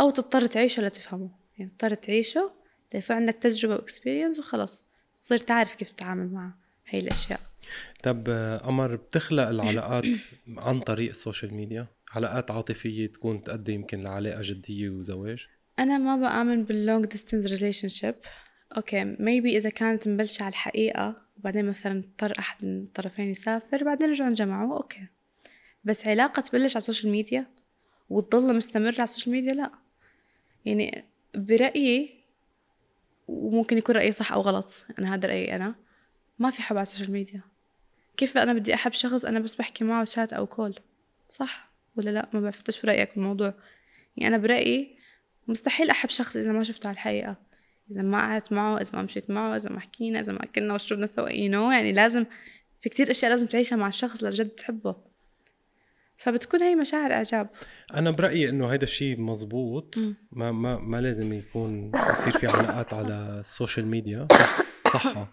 أو تضطر تعيشه لتفهمه، يعني تضطر تعيشه ليصير عندك تجربة وإكسبيرينس وخلاص تصير تعرف كيف تتعامل مع هاي الأشياء. طب قمر، بتخلق العلاقات عن طريق السوشيال ميديا، علاقات عاطفية تكون تؤدي يمكن لعلاقة جدية وزواج؟ أنا ما بآمن باللونج ديستنس ريليشنشيب. أوكي ميبي إذا كانت مبلشة على الحقيقة وبعدين مثلا اضطر أحد الطرفين يسافر بعدين رجعوا انجمعوا أوكي، بس علاقة تبلش على السوشيال ميديا وتضل مستمرة على السوشيال ميديا لا. يعني برأيي، وممكن يكون رأيي صح أو غلط، أنا هذا رأيي، أنا ما في حب على السوشيال ميديا. كيف بقى أنا بدي أحب شخص أنا بس بحكي معه شات أو كول، صح ولا لا؟ ما بعرف شو رأيك بالموضوع. يعني أنا برأيي مستحيل أحب شخص إذا ما شفته على الحقيقة، إذا ما قعدت معه، إذا ما مشيت معه، إذا ما حكينا، إذا ما أكلنا وشربنا سوا، ينو يعني لازم في كتير أشياء لازم تعيشها مع الشخص لجد تحبه، فبتكون هاي مشاعر إعجاب. أنا برأيي إنه هيدا الشيء مزبوط، ما ما ما لازم يكون يصير في علاقات على السوشيال ميديا، صح.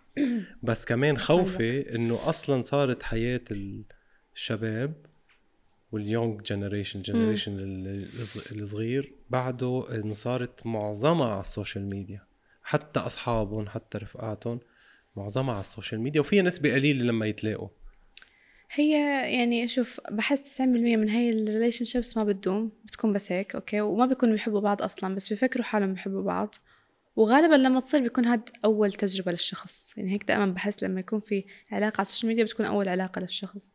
بس كمان خوفي إنه أصلاً صارت حياة الشباب واليونج جنريشن جنريشن الصغير بعده إنه صارت معظمها على السوشيال ميديا، حتى أصحابهم حتى رفقاتهم معظمها على السوشيال ميديا، وفي نسبة قليلة لما يتلاقوا. هي يعني شوف، بحس تسعين بالمية من هاي الريليشن شيبس ما بتدوم، بتكون بس هيك أوكي، وما بيكونوا بيحبوا بعض أصلاً، بس بيفكروا حالهم بيحبوا بعض، وغالباً لما تصير بيكون هاد أول تجربة للشخص. يعني هيك دائماً بحس لما يكون في علاقة على السوشيال ميديا بتكون أول علاقة للشخص،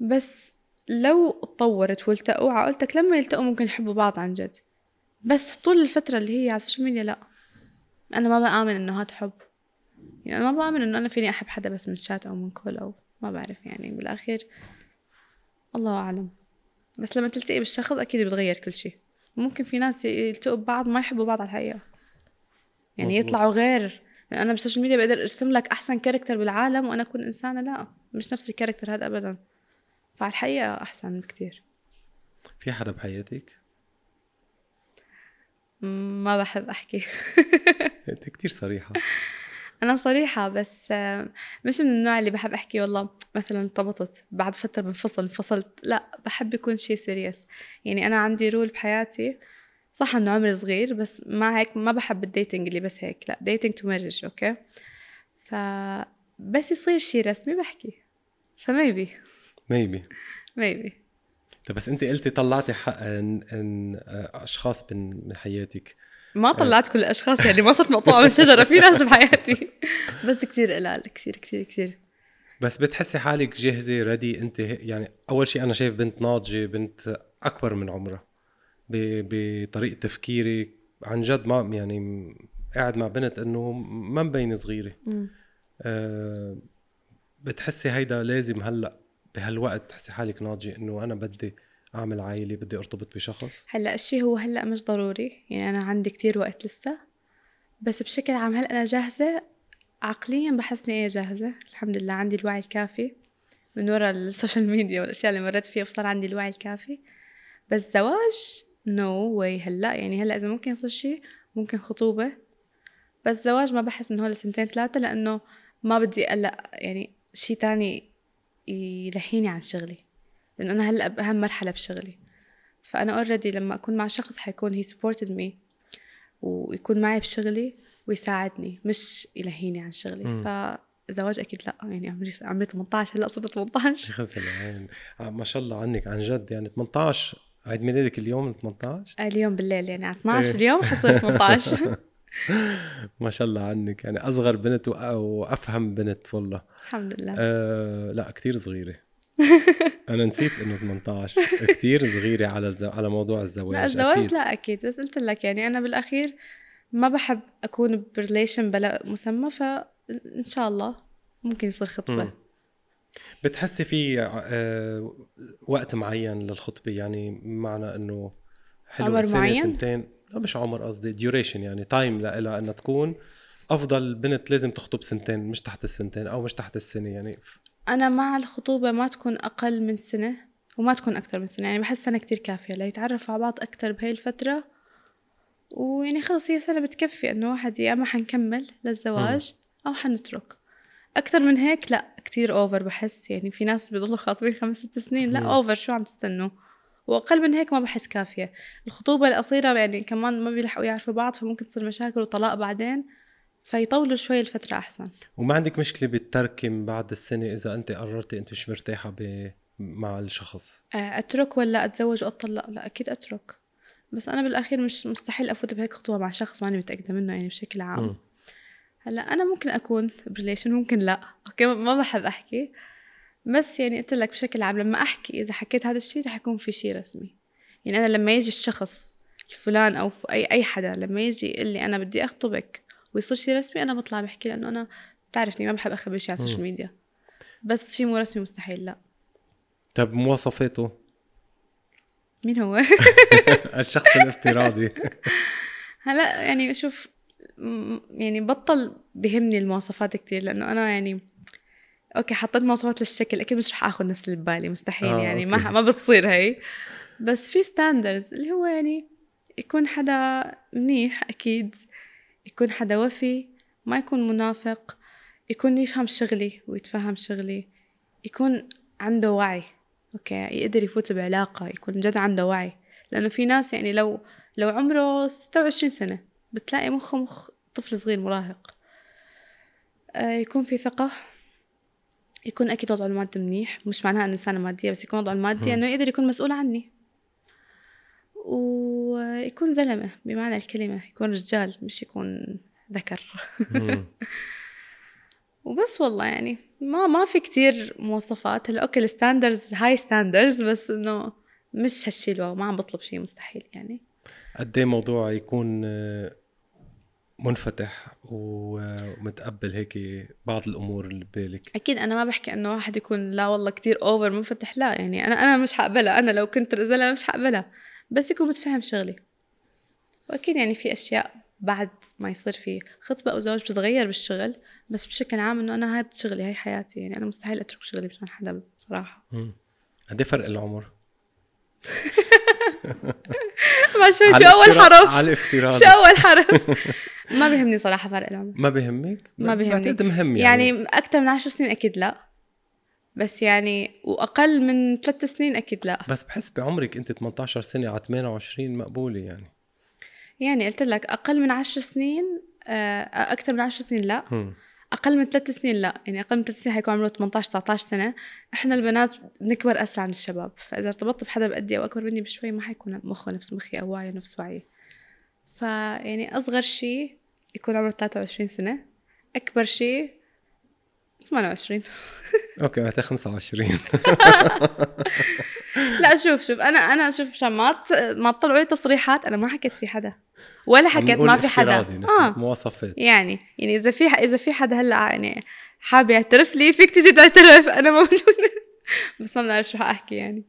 بس لو اتطورت والتقوا عقلتك لما يلتقوا ممكن يحبوا بعض عن جد، بس طول الفترة اللي هي على السوشيال ميديا لا. أنا ما بآمن إنه هاد حب، يعني أنا ما بآمن إنه أنا فيني أحب حدا بس من شات أو من كول، أو ما بعرف يعني بالأخير الله أعلم. بس لما تلتقي بالشخص أكيد بتغير كل شيء. ممكن في ناس يلتقوا ببعض ما يحبوا بعض على الحقيقة، يعني مزبوط. يطلعوا غير. يعني أنا بالسوشيال ميديا بقدر أرسم لك أحسن كاركتر بالعالم وأنا أكون إنسانة لا، مش نفس الكاركتر هذا أبدا، فعلى الحقيقة أحسن بكتير. في حدا بحياتك؟ ما بحب أحكي. أنت كتير صريحة. أنا صريحة بس مش من النوع اللي بحب أحكي والله مثلاً طبطت بعد فترة بنفصل انفصلت، لا بحب يكون شيء سيريس. يعني أنا عندي رول بحياتي، صح إنه عمري صغير بس مع هيك ما بحب الديتينج اللي بس هيك، لا ديتينج تو مارج أوكي، فبس يصير شيء رسمي بحكي. فمايبي مايبي مايبي طب بس أنت قلتي طلعتي حق إن إن أشخاص من حياتك. ما طلعت كل الأشخاص، يعني ما صرت مقطوعة من شجرة، في ناس بحياتي بس كتير قلال، كتير كتير كتير. بس بتحسي حالك جاهزة ردي أنت؟ يعني أول شيء أنا شايف بنت ناضجة، بنت أكبر من عمرها بطريقة تفكيري عن جد، ما يعني قاعد مع بنت أنه ما مبين صغيرة. أه بتحسي هيدا لازم هلأ بهالوقت تحسي حالك ناضجة أنه أنا بدي أعمل عائلة، بدي أرتبط بشخص؟ هلأ الشيء هو هلأ مش ضروري، يعني أنا عندي كتير وقت لسه، بس بشكل عام هلأ أنا جاهزة عقليا، بحسني إيه جاهزة الحمد لله، عندي الوعي الكافي من وراء السوشيال ميديا والأشياء اللي مرت فيها، بصار عندي الوعي الكافي. بس زواج نو no way هلأ، يعني هلأ إذا ممكن يصير شيء ممكن خطوبة، بس زواج ما بحس من هول سنتين ثلاثة، لأنه ما بدي أقلق يعني شيء تاني يلهيني عن شغلي، لأن أنا هلأ بأهم مرحلة بشغلي. فأنا already لما أكون مع شخص حيكون he supported me ويكون معي بشغلي ويساعدني، مش يلهيني عن شغلي. م. زواج أكيد لأ، يعني عمري عمري ثمانية عشر هلأ صرت ثمانية عشر. شخص العين ما شاء الله عنك عن جد، يعني ثمانية عشر عيد ميلادك اليوم ثمانية عشر؟ اليوم بالليل يعني على اثنا عشر اليوم حصلت ثمانية عشر. ما شاء الله عنك، يعني أصغر بنت وأفهم بنت والله الحمد لله. أه لا كتير صغيرة. أنا نسيت إنه ثمانية عشر كتير صغيرة على الزو... على موضوع الزواج. لا الزواج أكيد. لا أكيد بس قلت لك يعني أنا بالأخير ما بحب أكون بريليشن بلا مسمى، فإن شاء الله ممكن يصير خطبة. م. بتحسي في آه وقت معين للخطبة؟ يعني معنى إنه حلو سنة سنتين، لا مش عمر قصدي ديوريشن، يعني تايم لها أن تكون أفضل بنت لازم تخطب سنتين، مش تحت السنتين أو مش تحت السنة. يعني أنا مع الخطوبة ما تكون أقل من سنة وما تكون أكتر من سنة، يعني بحس سنة كتير كافية ليتعرفوا على بعض أكتر بهاي الفترة، ويعني خلص هي سنة بتكفي إنه واحد يا أما حنكمل للزواج أو حنترك. أكتر من هيك لا كتير أوفر بحس، يعني في ناس بيضلوا خاطبين خمس ست سنين، لا أوفر شو عم تستنوا، وأقل من هيك ما بحس كافية. الخطوبة القصيرة يعني كمان ما بيلحقوا يعرفوا بعض، فممكن تصير مشاكل وطلاق بعدين، فيطولوا شوي الفترة أحسن. وما عندك مشكلة بالترك بعد السنة إذا أنت قررتي أنت مش مرتاحة ب... مع الشخص؟ أترك ولا أتزوج وأطلق؟ لا أكيد أترك، بس أنا بالأخير مش مستحيل أفوت بهيك خطوة مع شخص ماني متأكدة منه يعني بشكل عام. م. هلا أنا ممكن أكون بريليشن ممكن لا، أوكي ما بحب أحكي، بس يعني قلت لك بشكل عام لما أحكي إذا حكيت هذا الشيء رح يكون في شيء رسمي. يعني أنا لما يجي الشخص الفلان أو أي أي حدا لما يجي يقول لي أنا بدي أخطبك ويصير شيء رسمي، أنا بطلع بحكي، لأنه أنا بتعرفني ما بحب أخبي شيء على السوشيال ميديا، بس شيء مو رسمي مستحيل لا. طب مواصفاته مين هو؟ الشخص الافتراضي. هلا يعني شوف يعني بطل بهمني المواصفات كتير، لأنه أنا يعني أوكي حطيت مواصفات للشكل أكيد مش رح أخذ نفس اللي ببالي مستحيل، آه يعني أوكي. ما ما بتصير هاي، بس في ستاندرز اللي هو يعني يكون حدا منيح أكيد، يكون حدا وفي، ما يكون منافق، يكون يفهم شغلي ويتفهم شغلي، يكون عنده وعي أوكي يقدر يفوت بعلاقة، يكون جد عنده وعي، لأنه في ناس يعني لو لو عمره ستة وعشرين سنة بتلاقي مخه مخ طفل صغير مراهق. آه يكون في ثقة، يكون أكيد وضعه المادي منيح، مش معناها أن إنسانة مادية بس يكون وضعه المادي أنه يقدر يكون مسؤول عني، ويكون زلمة بمعنى الكلمة، يكون رجال مش يكون ذكر. وبس والله يعني ما ما في كتير مواصفات. هلا أوكي الستاندرز هاي ستاندرز، بس إنه مش هالشي الواو، ما عم بطلب شيء مستحيل. يعني قد ايه موضوع يكون منفتح ومتقبل هيك بعض الامور اللي ببالك؟ اكيد انا ما بحكي انه واحد يكون لا والله كتير اوفر منفتح، لا يعني انا انا مش حقبلها، انا لو كنت زلمه مش حقبلها، بس يكون متفهم شغلي. واكيد يعني في اشياء بعد ما يصير في خطبه او زواج بتتغير بالشغل، بس بشكل عام انه انا هاد شغلي هاي حياتي، يعني انا مستحيل اترك شغلي مشان حدا بصراحه. قد ايه فرق العمر؟ ما شو شو اول حرف شو اول حرف ما بيهمني صراحه فرق العمر. ما بيهمك؟ ما بيهمني يعني. يعني اكثر من عشر سنين اكيد لا، بس يعني واقل من ثلاث سنين اكيد لا. بس بحس بعمرك انت ثمانية عشر سنه على ثمانية وعشرين مقبوله يعني. يعني قلت لك اقل من عشر سنين، اكثر من عشر سنين لا، م. اقل من ثلاث سنين لا، يعني اقل من ثلاث سنين حيكون عمره ثمانية عشر تسعة عشر سنه. احنا البنات بنكبر اسرع من الشباب، فاذا ارتبطت بحدا بقدي او اكبر مني بشوي ما حيكون مخه نفس مخي او وعيه نفس وعيي. فيعني اصغر شيء يكون عمره ثلاثة وعشرين سنه، اكبر شيء ثمانية وعشرين. اوكي معناتها خمسة وعشرين. لا شوف شوف انا انا شوف عشان ما ما طلعوا لي تصريحات، انا ما حكيت في حدا ولا حكيت ما في حدا. اه مواصفات يعني يعني اذا في اذا في حدا هلا يعني حابب يعترف لي، فيك تجي تعترف انا موجوده. بس ما بنعرف شو حاحكي يعني.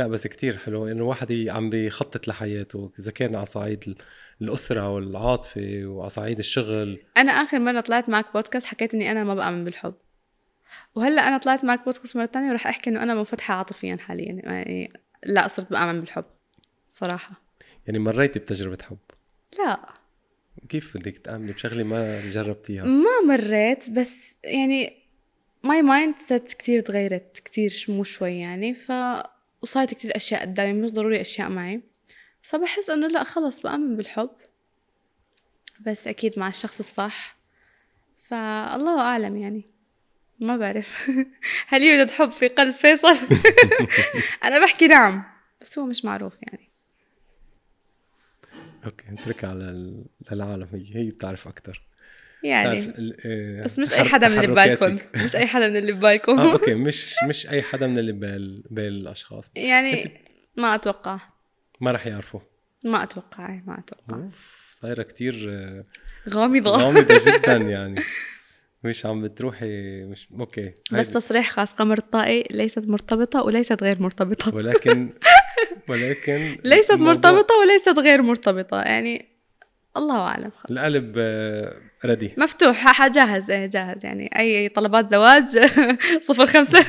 لا بس كتير حلو انه واحد عم بيخطط لحياته، اذا كان على صعيد الاسره والعاطفه وعلى صعيد الشغل. انا اخر مره طلعت معك بودكاست حكيت اني انا ما بامن بالحب، وهلا انا طلعت معك بودكاست مره ثانيه وراح احكي انه انا منفتحه عاطفيا حاليا، يعني لا صرت بامن بالحب صراحه. يعني مريتي بتجربه حب؟ لا. كيف بدك تامني بشغله ما جربتيها؟ ما مريت، بس يعني ماي مايند سيت كثير تغيرت كثير مو شوي يعني، ف وصارت كتير أشياء قدامي مش ضروري أشياء معي، فبحس أنه لا خلص بأمن بالحب بس أكيد مع الشخص الصح. فالله أعلم يعني ما بعرف هل يوجد حب في قلب فيصل؟ أنا بحكي نعم بس هو مش معروف يعني. أوكي نترك على العالم هي بتعرف أكتر يعني آه بس مش أي حدا من اللي ببالكم مش أي حدا من اللي ببالكم آه أوكي مش مش أي حدا من اللي بال بالأشخاص يعني ما أتوقع ما رح يعرفوا ما أتوقع ما أتوقع صايرة كتير غامضة غامضة جدا يعني مش عم بتروحي مش أوكي بس تصريح خاص قمر الطائي ليست مرتبطة وليست غير مرتبطة ولكن ولكن ليست مرتبطة وليست غير مرتبطة يعني الله أعلم خلص. القلب ردي مفتوح جاهز إيه جاهز يعني أي طلبات زواج صفر خمسة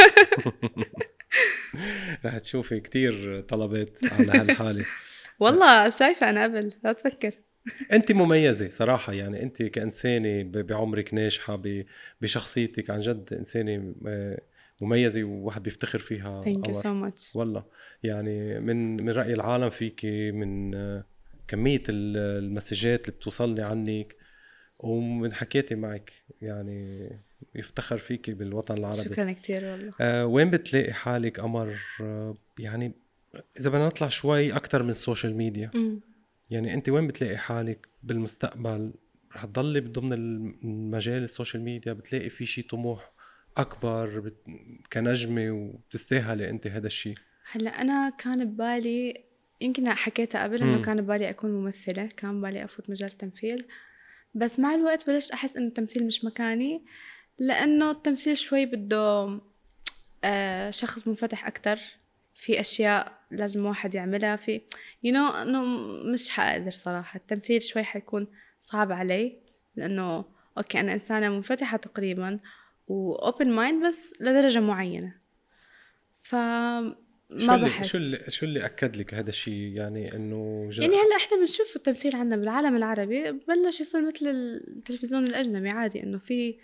رح تشوفي كتير طلبات على هالحالة والله شايفة أنا قبل لا تفكر أنت مميزة صراحة يعني أنت كإنسانة بعمرك ناجحة بشخصيتك عن جد إنسانة مميزة وواحد بيفتخر فيها Thank you so much والله يعني من من رأي العالم فيك من كمية المسجات اللي بتوصلني عنك ومن حكيتي معك يعني يفتخر فيك بالوطن العربي شكرا كتير والله آه وين بتلاقي حالك قمر آه يعني إذا بدنا نطلع شوي أكتر من السوشيال ميديا م. يعني أنت وين بتلاقي حالك بالمستقبل رح تضلي ضمن المجال السوشيال ميديا بتلاقي في شيء طموح أكبر بت... كنجمة وبتستاهلي أنت هذا الشيء هلأ أنا كان ببالي يمكن حكيتها قبل أنه كان ببالي أكون ممثلة كان ببالي أفوت مجال تمثيل بس مع الوقت بلشت أحس أنه التمثيل مش مكاني لأنه التمثيل شوي بده آه شخص منفتح أكتر في أشياء لازم واحد يعملها في you know أنه مش حقدر صراحة التمثيل شوي حيكون صعب علي لأنه أوكي أنا إنسانة منفتحة تقريبا وopen mind بس لدرجة معينة فما بحس شو اللي, شو اللي أكد لك هذا الشيء يعني أنه يعني هلأ إحنا بنشوف التمثيل عندنا بالعالم العربي بلش يصير مثل التلفزيون الأجنبي عادي أنه في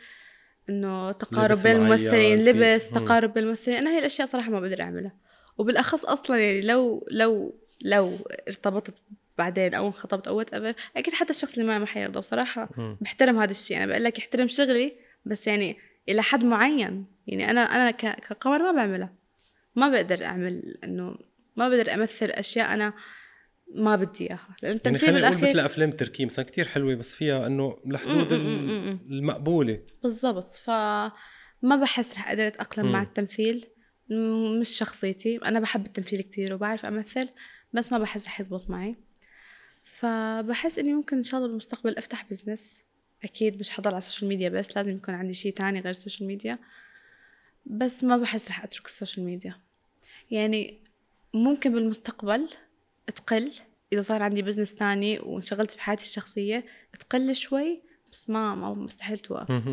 أنه تقارب بين الممثلين لبس تقارب بين الممثلين أنا هي الأشياء صراحة ما بقدر أعملها وبالأخص أصلاً يعني لو لو لو ارتبطت بعدين أو انخطبت أو whatever أكيد حتى الشخص اللي معي ما حيرضى وصراحة بحترم هذا الشيء أنا بقول لك احترم شغلي بس يعني إلى حد معين يعني أنا أنا كقمر ما بعمله ما بقدر أعمل إنه ما بقدر أمثل أشياء أنا ما بدي إياها لأن التمثيل يعني الأخير مثل أفلام تركي مثلاً كتير حلوة بس فيها إنه لحدود المقبولة بالضبط فما بحس رح أقدر أتأقلم مم. مع التمثيل مش شخصيتي أنا بحب التمثيل كتير وبعرف أمثل بس ما بحس رح يزبط معي فبحس إني ممكن إن شاء الله بالمستقبل أفتح بزنس أكيد مش حضل على السوشيال ميديا بس لازم يكون عندي شيء تاني غير السوشيال ميديا بس ما بحس رح أترك السوشيال ميديا يعني ممكن بالمستقبل تقل إذا صار عندي بزنس تاني وانشغلت بحياتي الشخصية تقل شوي بس ما ما مستحيل توقف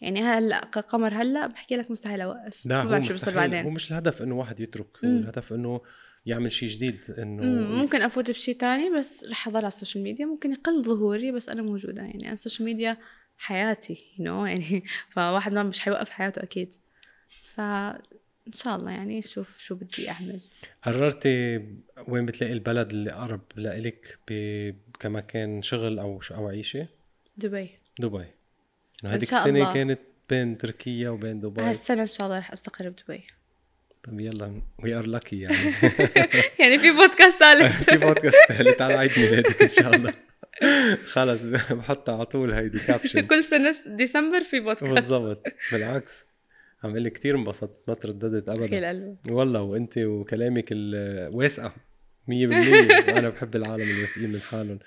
يعني هلا كقمر هلا بحكي لك مستحيل اوقف ما بعرف شو بصير بعدين هو مش الهدف انه واحد يترك مم. الهدف انه يعمل شيء جديد انه ممكن افوت بشيء تاني بس رح اضل على السوشيال ميديا ممكن يقل ظهوري بس انا موجوده يعني انا السوشيال ميديا حياتي you know يعني فواحد ما مش حيوقف حياته اكيد فان شاء الله يعني شوف شو بدي اعمل قررتي وين بتلاقي البلد اللي اقرب لإلك كمكان شغل او او عيشه دبي دبي هذيك السنة كانت بين تركيا وبين دبي هالسنة إن شاء الله رح أستقر بدبي طب يلا we are lucky يعني يعني في بودكاست ثالث في بودكاست ثالث على عيد ميلادك إن شاء الله خلاص بحطها على طول هيدي كابشن كل سنة ديسمبر في بودكاست بالضبط بالعكس عم قلي كتير انبسطت ما ترددت أبدا والله وأنت وكلامك الواسعة مية بالمية أنا بحب العالم الواسعين من حالهم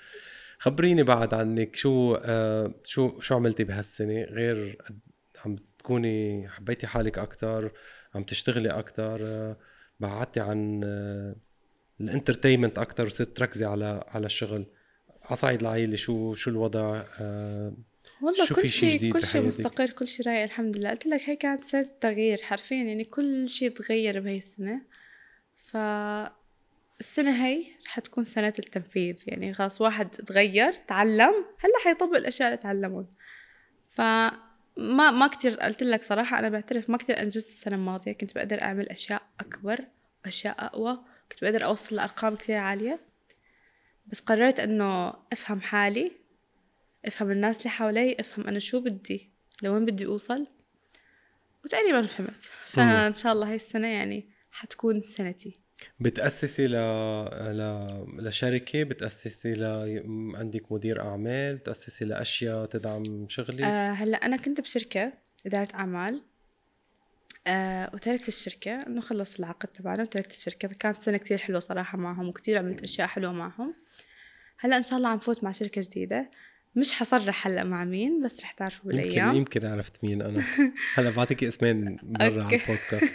خبريني بعد عنك شو آه شو شو عملتي بهالسنة غير عم تكوني حبيتي حالك أكتر عم تشتغلي أكتر آه بعدتي عن آه الانترتينمنت أكتر وصرت تركزي على على الشغل عصايد العائلة شو شو الوضع آه والله شو كل شيء كل شيء مستقر كل شيء رايق الحمد لله قلت لك هي كانت سنة تغيير حرفيا يعني كل شيء تغير بهي السنة ف السنة هاي رح تكون سنة التنفيذ يعني خلاص واحد تغير تعلم هلا حيطبق الأشياء اللي تعلمون فما ما كتير قلت لك صراحة أنا بعترف ما كتير أنجزت السنة الماضية كنت بقدر أعمل أشياء أكبر وأشياء أقوى كنت بقدر أوصل لأرقام كتير عالية بس قررت أنه أفهم حالي أفهم الناس اللي حوالي أفهم أنا شو بدي لوين بدي أوصل، وتقريبا فهمت. فإن شاء الله هاي السنة يعني حتكون سنتي. بتأسسي ل... ل... لشركة، بتأسسي ل... عندك مدير أعمال، بتأسسي لأشياء تدعم شغلي؟ أه هلأ أنا كنت بشركة إدارة أعمال، أه وتركت الشركة إنه خلص العقد تبعنا وتركت الشركة. كانت سنة كتير حلوة صراحة معهم، وكتير عملت أشياء حلوة معهم. هلأ إن شاء الله عم فوت مع شركة جديدة، مش حصرح هلأ مع مين، بس رح تعرفوا بالأيام. يمكن يمكن عرفت مين أنا. هلأ بعطيك اسمين برا على البودكاست.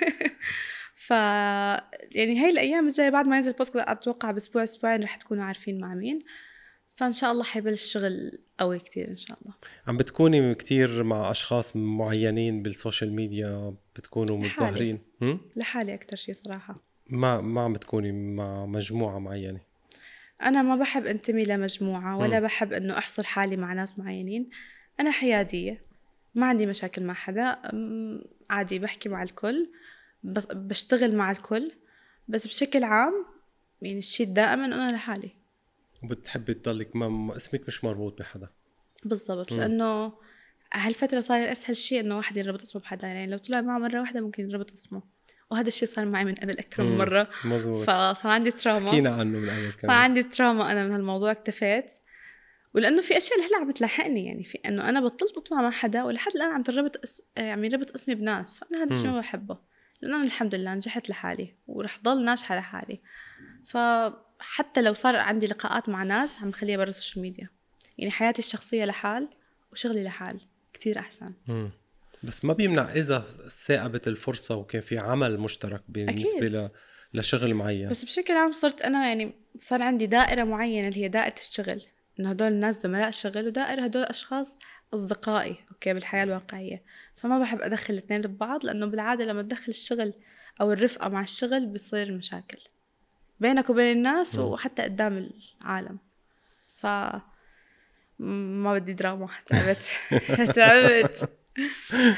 ف يعني هاي الأيام الجاية بعد ما ينزل البودكاست أتوقع بأسبوع أسبوعين رح تكونوا عارفين مع مين. فإن شاء الله حيبلش الشغل قوي كتير إن شاء الله. عم بتكوني كتير مع أشخاص معينين بالسوشيال ميديا، بتكونوا متظاهرين لحالي أكتر شيء صراحة. ما ما عم بتكوني مع مجموعة معينة؟ أنا ما بحب أنتمي لمجموعة ولا م. بحب أنه أحصر حالي مع ناس معينين. أنا حيادية، ما عندي مشاكل مع حدا، عادي بحكي مع الكل، بس بشتغل مع الكل، بس بشكل عام يعني الشيء دائما أنا لحالي. وبتحبي تضلك ما اسمك مش مربوط بحدا؟ بالضبط، لأنه هالفترة صاير أسهل شيء أنه واحد يربط اسمه بحدا، يعني لو طلع معه مرة واحدة ممكن يربط اسمه، وهذا الشيء صار معي من قبل أكثر من مرة. مزبوط. فصار عندي تراما، حكينا عنه من قبل، صار عندي تراما أنا من هالموضوع، اكتفيت. ولأنه في أشياء هلأ عم تلاحقني، يعني في أنه أنا بطلت أطلع مع حدا، ولحد الآن عم تربط أس... عم يربط اسمي بناس، فأنا هذا الشيء ما بحبه، لأنه الحمد لله نجحت لحالي ورح ضل ناجحة لحالي. فحتى لو صار عندي لقاءات مع ناس عم خليها برا السوشيال ميديا، يعني حياتي الشخصية لحال وشغلي لحال كتير أحسن. مم. بس ما بيمنع إذا ساءبت الفرصة وكان في عمل مشترك بالنسبة ل... لشغل معين. بس بشكل عام صرت أنا يعني صار عندي دائرة معينة اللي هي دائرة الشغل، إنه هدول الناس زملاء شغل، ودائرة هدول أشخاص أصدقائي أوكي بالحياة الواقعية. فما بحب أدخل الاثنين ببعض، لأنه بالعادة لما تدخل الشغل أو الرفقة مع الشغل بيصير مشاكل بينك وبين الناس م. وحتى قدام العالم. ف ما بدي دراما، تعبت. تعبت.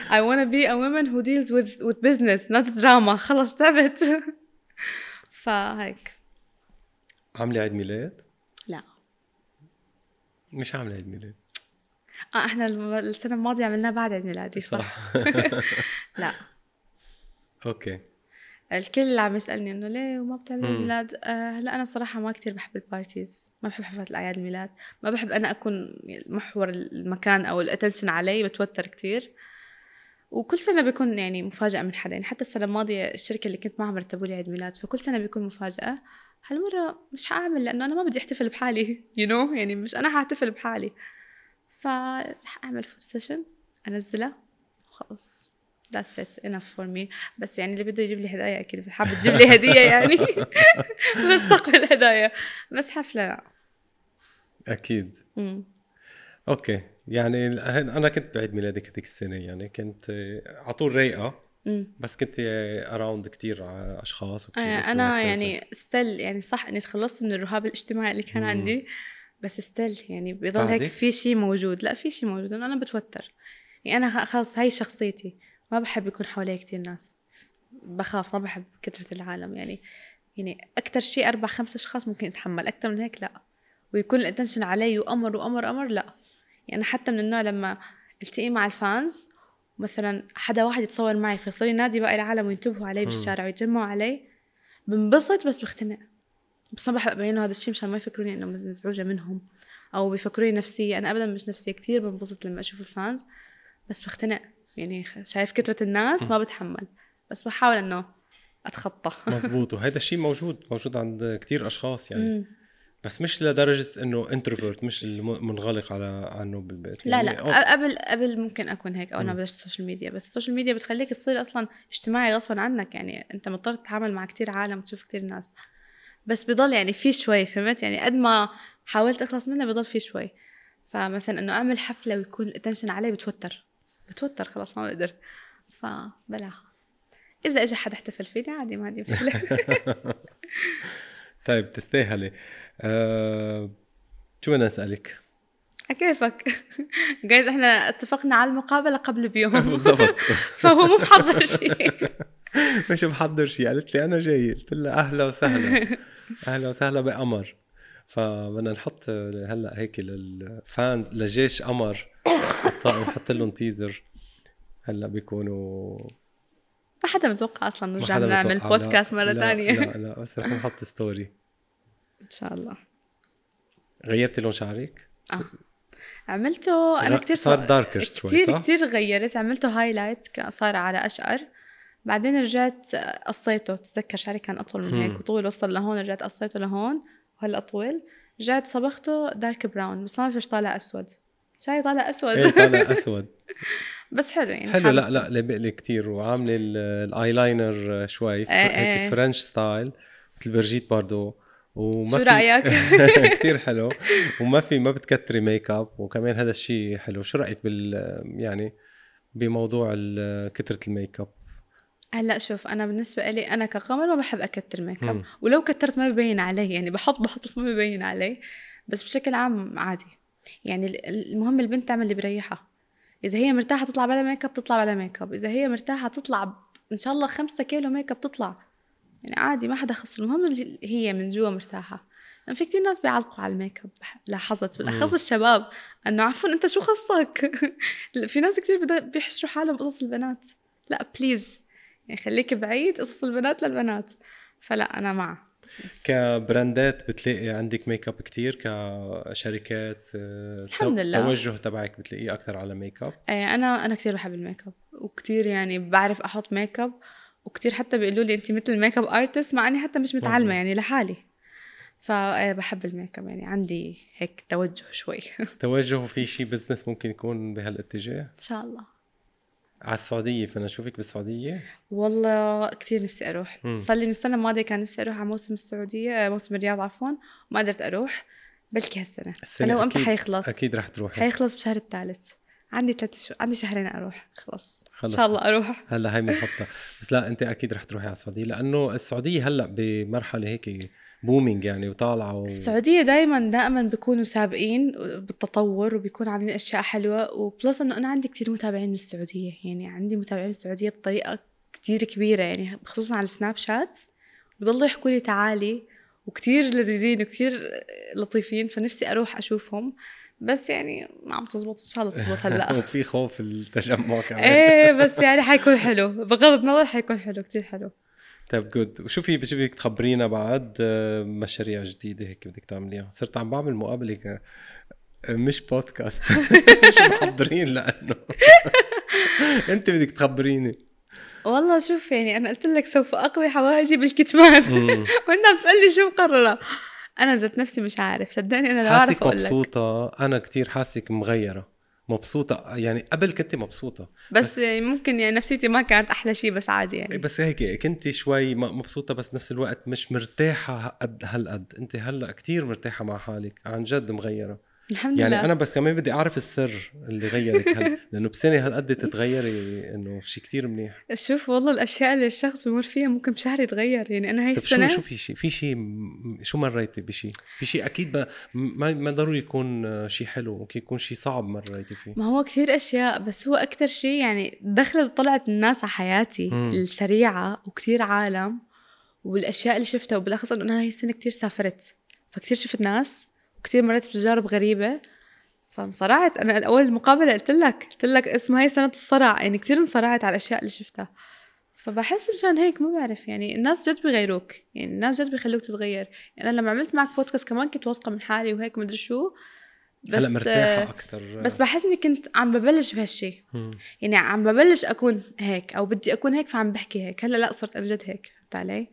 I want to be a woman who deals with with business not drama. خلاص تعبت. فهيك. عاملة عيد ميلاد؟ لا مش عاملة عيد ميلاد. آه احنا السنة الماضية عملناها بعد عيد ميلادي صح. لا اوكي. الكل اللي عم يسألني انه ليه وما بتعمل عيد ميلاد، آه لا انا صراحة ما كتير بحب البارتيز، ما بحب حفلات الاعياد الميلاد، ما بحب انا اكون محور المكان او الاتنشن علي، بتوتر كتير. وكل سنة بيكون يعني مفاجأة من حدا، يعني حتى السنة الماضية الشركة اللي كنت معها رتبوا لي عيد ميلاد، فكل سنة بيكون مفاجأة. هالمرة مش هعمل لانه انا ما بدي احتفل بحالي، يو you know? يعني مش انا هحتفل بحالي، فرح أعمل فوتو سيشن أنزله وخلص. That's it enough for me. بس يعني اللي بده يجيب لي هدايا أكيد حابب تجيب لي هدية يعني. بستقبل هدايا بس حفلة لا أكيد. مم. أوكي يعني أنا كنت بعيد ميلادي هذيك السنة، يعني كنت عطول رايقة، بس كنت أراوند كتير أشخاص وكتير. أنا يعني استل يعني صح أني تخلصت من الرهاب الاجتماعي اللي كان مم. عندي، بس استل يعني بيضل هيك في شيء موجود. لا في شيء موجود انه انا بتوتر، يعني انا خلص هاي شخصيتي، ما بحب يكون حوالي كتير ناس، بخاف، ما بحب كثرة العالم. يعني يعني اكثر شيء اربع خمس اشخاص ممكن اتحمل، اكثر من هيك لا، ويكون الاتنشن علي وامر وامر امر لا. يعني حتى من النوع لما التقي مع الفانز مثلا حدا واحد يتصور معي فيصير ينادي بقى العالم وينتبهوا علي بالشارع ويتجمعوا علي، بنبسط بس بختنق. بس ما بحب بينه هذا الشيء مشان ما يفكروني انه مزعوجه منهم او بيفكروني نفسيه. انا ابدا مش نفسيه، كتير بنبسط لما اشوف الفانز بس بختنق، يعني شايف كثره الناس ما بتحمل، بس بحاول انه اتخطى. مزبوط. وهذا الشيء موجود موجود عند كتير اشخاص يعني. مم. بس مش لدرجه انه انتروفيرت، مش منغلق على عنه بالبيت. لا يعني لا قبل قبل ممكن اكون هيك، او انا بدرس السوشيال ميديا، بس السوشيال ميديا بتخليك تصير اصلا اجتماعي غصبا عنك، يعني انت مضطر تتعامل مع كتير عالم، تشوف كتير ناس، بس بيضل يعني في شوي، فهمت يعني قد ما حاولت أخلص منها بيضل في شوي. فمثلا أنه أعمل حفلة ويكون الاتنشن علي بتوتر بتوتر خلاص ما بقدر. فبلاها إذا أجي حد احتفل فيني عادي، ما عندي مشكلة. طيب تستاهلي. أه... شو أنا أسألك؟ كيفك؟ جايز إحنا اتفقنا على المقابلة قبل بيوم. بالضبط. فهو مو محضر شيء. مش محضر شيء. قالت لي أنا جاي، قلت لها أهلا وسهلا. أهلا وسهلا بقمر. فبدنا نحط هلأ هيك للفانز لجيش قمر، نحط لهم تيزر هلا بيكونوا ما حدا متوقع اصلا نرجع نعمل بودكاست مرة ثانية. لا لا بس رح نحط ستوري ان شاء الله. غيرت لون شعرك؟ اه عملته انا كتير صار داركر شوي كتير كتير غيرت عملته هايلايت صار على اشقر بعدين رجعت قصيته. تذكر شعري كان اطول من هيك وطول وصل لهون رجعت قصيته لهون وهلا طويل رجعت صبغته دارك براون بس ما فيش طالع اسود. شعري طالع اسود ايه طالع اسود بس حلو يعني حلو. لا لا لبقلي كتير وعامله الايلاينر شوي هيك فرنش ستايل مثل برجيت باردو وما شو رأيك؟ كتير حلو وما في ما بتكتري ميك اب وكمان هذا الشيء حلو. شو رأيك بال يعني بموضوع كترة الميك اب؟ هلا شوف انا بالنسبه لي انا كقمر ما بحب اكتر ميك اب ولو كترت ما ببين عليه يعني بحط بحط بس ما ببين عليه بس بشكل عام عادي يعني. المهم البنت تعمل اللي بريحها اذا هي مرتاحه تطلع بلا ميك اب تطلع بلا ميك اب اذا هي مرتاحه تطلع ان شاء الله خمسة كيلو ميك اب تطلع يعني عادي ما حدا خص. المهم هي من جوا مرتاحه لأن في كتير ناس بيعلقوا على الميك اب لاحظت بالاخص الشباب انه عفوا انت شو خصك في ناس كتير بيحشروا حالهم بقصص البنات. لا بليز يعني خليك بعيد قصص البنات للبنات. فلا أنا مع كبراندات بتلاقي عندك ميك اب كتير كشركات الحمد لله. توجه تبعك بتلاقيه أكثر على ميك اب؟ أنا أنا كتير بحب الميك اب وكتير يعني بعرف أحط ميك اب وكتير حتى بيقولوا لي أنت مثل ميك اب أرتست مع أني حتى مش متعلمة يعني لحالي. فبحب الميك اب يعني عندي هيك توجه شوي توجه في شي بزنس ممكن يكون بهالاتجاه إن شاء الله على السعودية. فأنا أشوفك بالسعودية والله كتير نفسي أروح. صار لي من السنة الماضية كان نفسي أروح على موسم السعودية موسم الرياض عفواً وما قدرت أروح بلكي هالسنة. فلو أمتى حيخلص؟ أكيد رح تروح. حيخلص بشهر الثالث عندي ثلاث شهور عندي شهرين أروح خلاص إن شاء الله أروح. هلا هاي محطة بس لا أنت أكيد رح تروحي على السعودية لأنه السعودية هلا بمرحلة هيك بومينج يعني وطالعة و... السعودية دايماً دائماً بيكونوا سابقين بالتطور وبيكون عاملين أشياء حلوة وبلس أنه أنا عندي كتير متابعين من السعودية يعني عندي متابعين من السعودية بطريقة كتير كبيرة يعني خصوصاً على السناب شات بضلوا يحكوا لي تعالي وكتير لذيذين وكتير لطيفين فنفسي أروح أشوفهم بس يعني ما عم تزبط إن شاء الله تزبط هلأ وفي خوف التجمع كمان إيه بس يعني حيكون حلو بغض النظر حيكون حلو كتير حلو. طيب جود وشوفي بشو بدك تخبرينا بعد مشاريع جديدة هيك بدك تعمليها؟ صرت عم بعمل مقابلة مش بودكاست مش محضرين لأنه أنت بدك تخبريني. والله شوف يعني أنا قلت لك سوف أقضي حواجبي بالكتمان وأنت عم تسألني شو مقررة. أنا ذات نفسي مش عارف صدقني أنا لا أعرف أقول لك. حاسك مبسوطة؟ أنا كتير حاسك مغيرة مبسوطة يعني قبل كنت مبسوطة بس, بس ممكن يعني نفسيتي ما كانت أحلى شيء بس عادي يعني بس هيك كنت شوي مبسوطة بس نفس الوقت مش مرتاحة قد هالقد. أنت هلأ كتير مرتاحة مع حالك عن جد مغيرة الحمد يعني لله. أنا بس كمان بدي أعرف السر اللي غيرك هلأ لأنه بسنة هالقد تتغيري أنه شيء كتير منيح. شوف والله الأشياء اللي الشخص بمر فيها ممكن بشهر يتغير يعني أنا هاي السنة. شو في شيء في شيء شو مريتي بشيء في شيء أكيد ما ما ضروري يكون شيء حلو ممكن يكون شيء صعب مريتي فيه. ما هو كتير أشياء بس هو أكتر شيء يعني دخلت وطلعت الناس على حياتي م. السريعة وكتير عالم والأشياء اللي شفتها وبالأخص أنه أنا هاي السنة كتير سافرت فكتير شفت ناس كتير مرات تجارب غريبة فانصرعت. أنا أول مقابلة قلت لك قلت لك اسمها هي سنة الصرع يعني كتير انصرعت على الأشياء اللي شفتها فبحس مشان هيك ما بعرف يعني الناس جد بيغيروك يعني الناس جد بيخلوك تتغير يعني أنا لما عملت معك بودكاست كمان كنت واثقة من حالي وهيك مدري شو بس هلا مرتاحة أكتر بس بحس إني كنت عم ببلش بهالشي يعني عم ببلش أكون هيك أو بدي أكون هيك فعم بحكي هيك. هلا لا صرت أنا جد هيك فهمت علي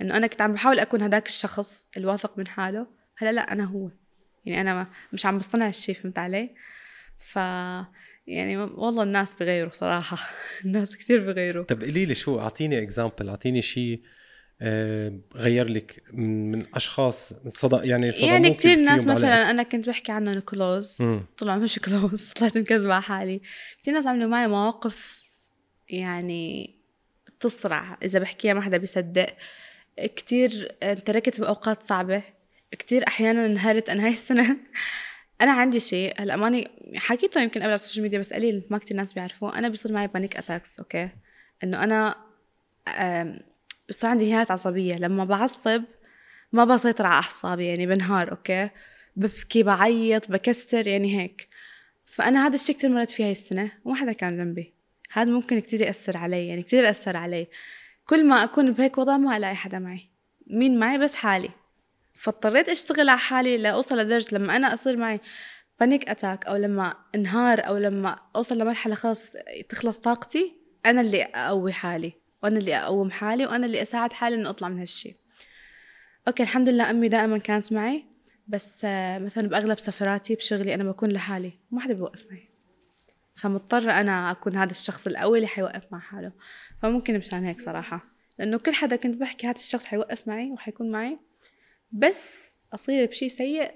إنه أنا كنت عم بحاول أكون هداك الشخص الواثق من حاله هلا لا أنا هو يعني أنا مش عم بصنع الشيء فهمت علي. ف يعني والله الناس بغيروا صراحة الناس كتير بغيروا. طب قلي لي شو أعطيني إكزامبل أعطيني شيء غير لك من أشخاص صدق يعني صدق يعني كتير ناس مثلا عليك. أنا كنت بحكي عنه كلوز طلعوا مش كلوز طلعت مكذبة على حالي. كتير ناس عملوا معي مواقف يعني بتصرع إذا بحكيها ما حدا بيصدق. كتير تركت بأوقات صعبة كتير أحياناً انهارت. أنا هاي السنة أنا عندي شيء هلأ ماني حكيته يمكن قبل على السوشيال ميديا بس قليل ما كتير ناس بيعرفوه. أنا بيصير معي بانيك أتاكس أوكي إنه أنا بصير عندي انهيارات عصبية لما بعصب ما بسيطر على أعصابي يعني بنهار أوكي ببكي بعيط بكسر يعني هيك. فأنا هذا الشيء كتير مرت فيه هاي السنة وما حدا كان جنبي هذا ممكن كتير يأثر علي، يعني كتير يأثر علي. كل ما أكون بهيك وضع ما ألاقي حدا معي، مين معي؟ بس حالي. فاضطريت أشتغل على حالي لأوصل لدرجة لما أنا أصير معي بانيك أتاك أو لما انهار أو لما أوصل لمرحلة خلاص تخلص طاقتي، أنا اللي أقوي حالي وأنا اللي أقوم حالي وأنا اللي أساعد حالي إنه أطلع من هالشي. أوكي الحمد لله أمي دائما كانت معي، بس مثلا بأغلب سفراتي بشغلي أنا بكون لحالي وما حدا بيوقف معي، فمضطرة أنا أكون هذا الشخص الأول اللي حيوقف مع حاله. فممكن مشان هيك صراحة، لأنه كل حدا كنت بحكي هذا الشخص حيوقف معي وحيكون معي، بس أصير بشي سيء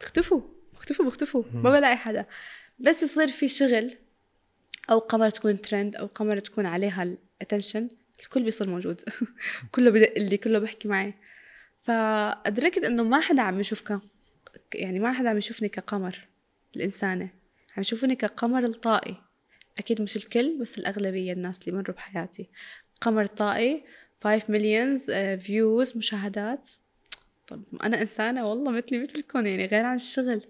بختفوا بختفوا بختفوا ما بلاقي حدا. بس يصير في شغل أو قمر تكون ترند أو قمر تكون عليها الاتنشن، الكل بيصير موجود كله بدق لي، كله بحكي معي. فأدركت أنه ما حدا عم يشوفك، يعني ما حدا عم يشوفني كقمر الإنسانة، عم يشوفني كقمر الطائي. أكيد مش الكل بس الأغلبية الناس اللي مروا بحياتي قمر طائي، five millions views مشاهدات. طب أنا إنسانة والله مثلي مثلكم، يعني غير عن الشغل.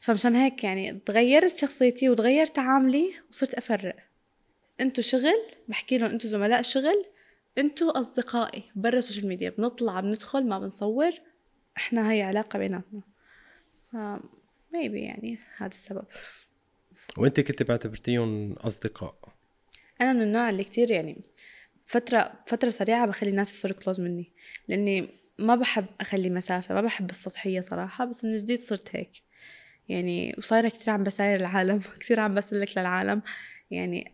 فمشان هيك يعني تغيرت شخصيتي وتغير تعاملي وصرت أفرق، أنتوا شغل بحكي لهم أنتوا زملاء شغل، أنتوا أصدقائي برا السوشيال ميديا، بنطلع بندخل ما بنصور، إحنا هاي علاقة بيناتنا. فمايبي يعني هذا السبب. وأنت كنت بعتبرتيهم أصدقاء؟ أنا من النوع اللي كتير يعني فترة فترة سريعة بخلي الناس يصيروا كلوز مني، لأني ما بحب أخلي مسافة، ما بحب السطحية صراحة. بس من جديد صرت هيك يعني، وصايرة كتير عم بساير العالم كتير عم بسلك للعالم، يعني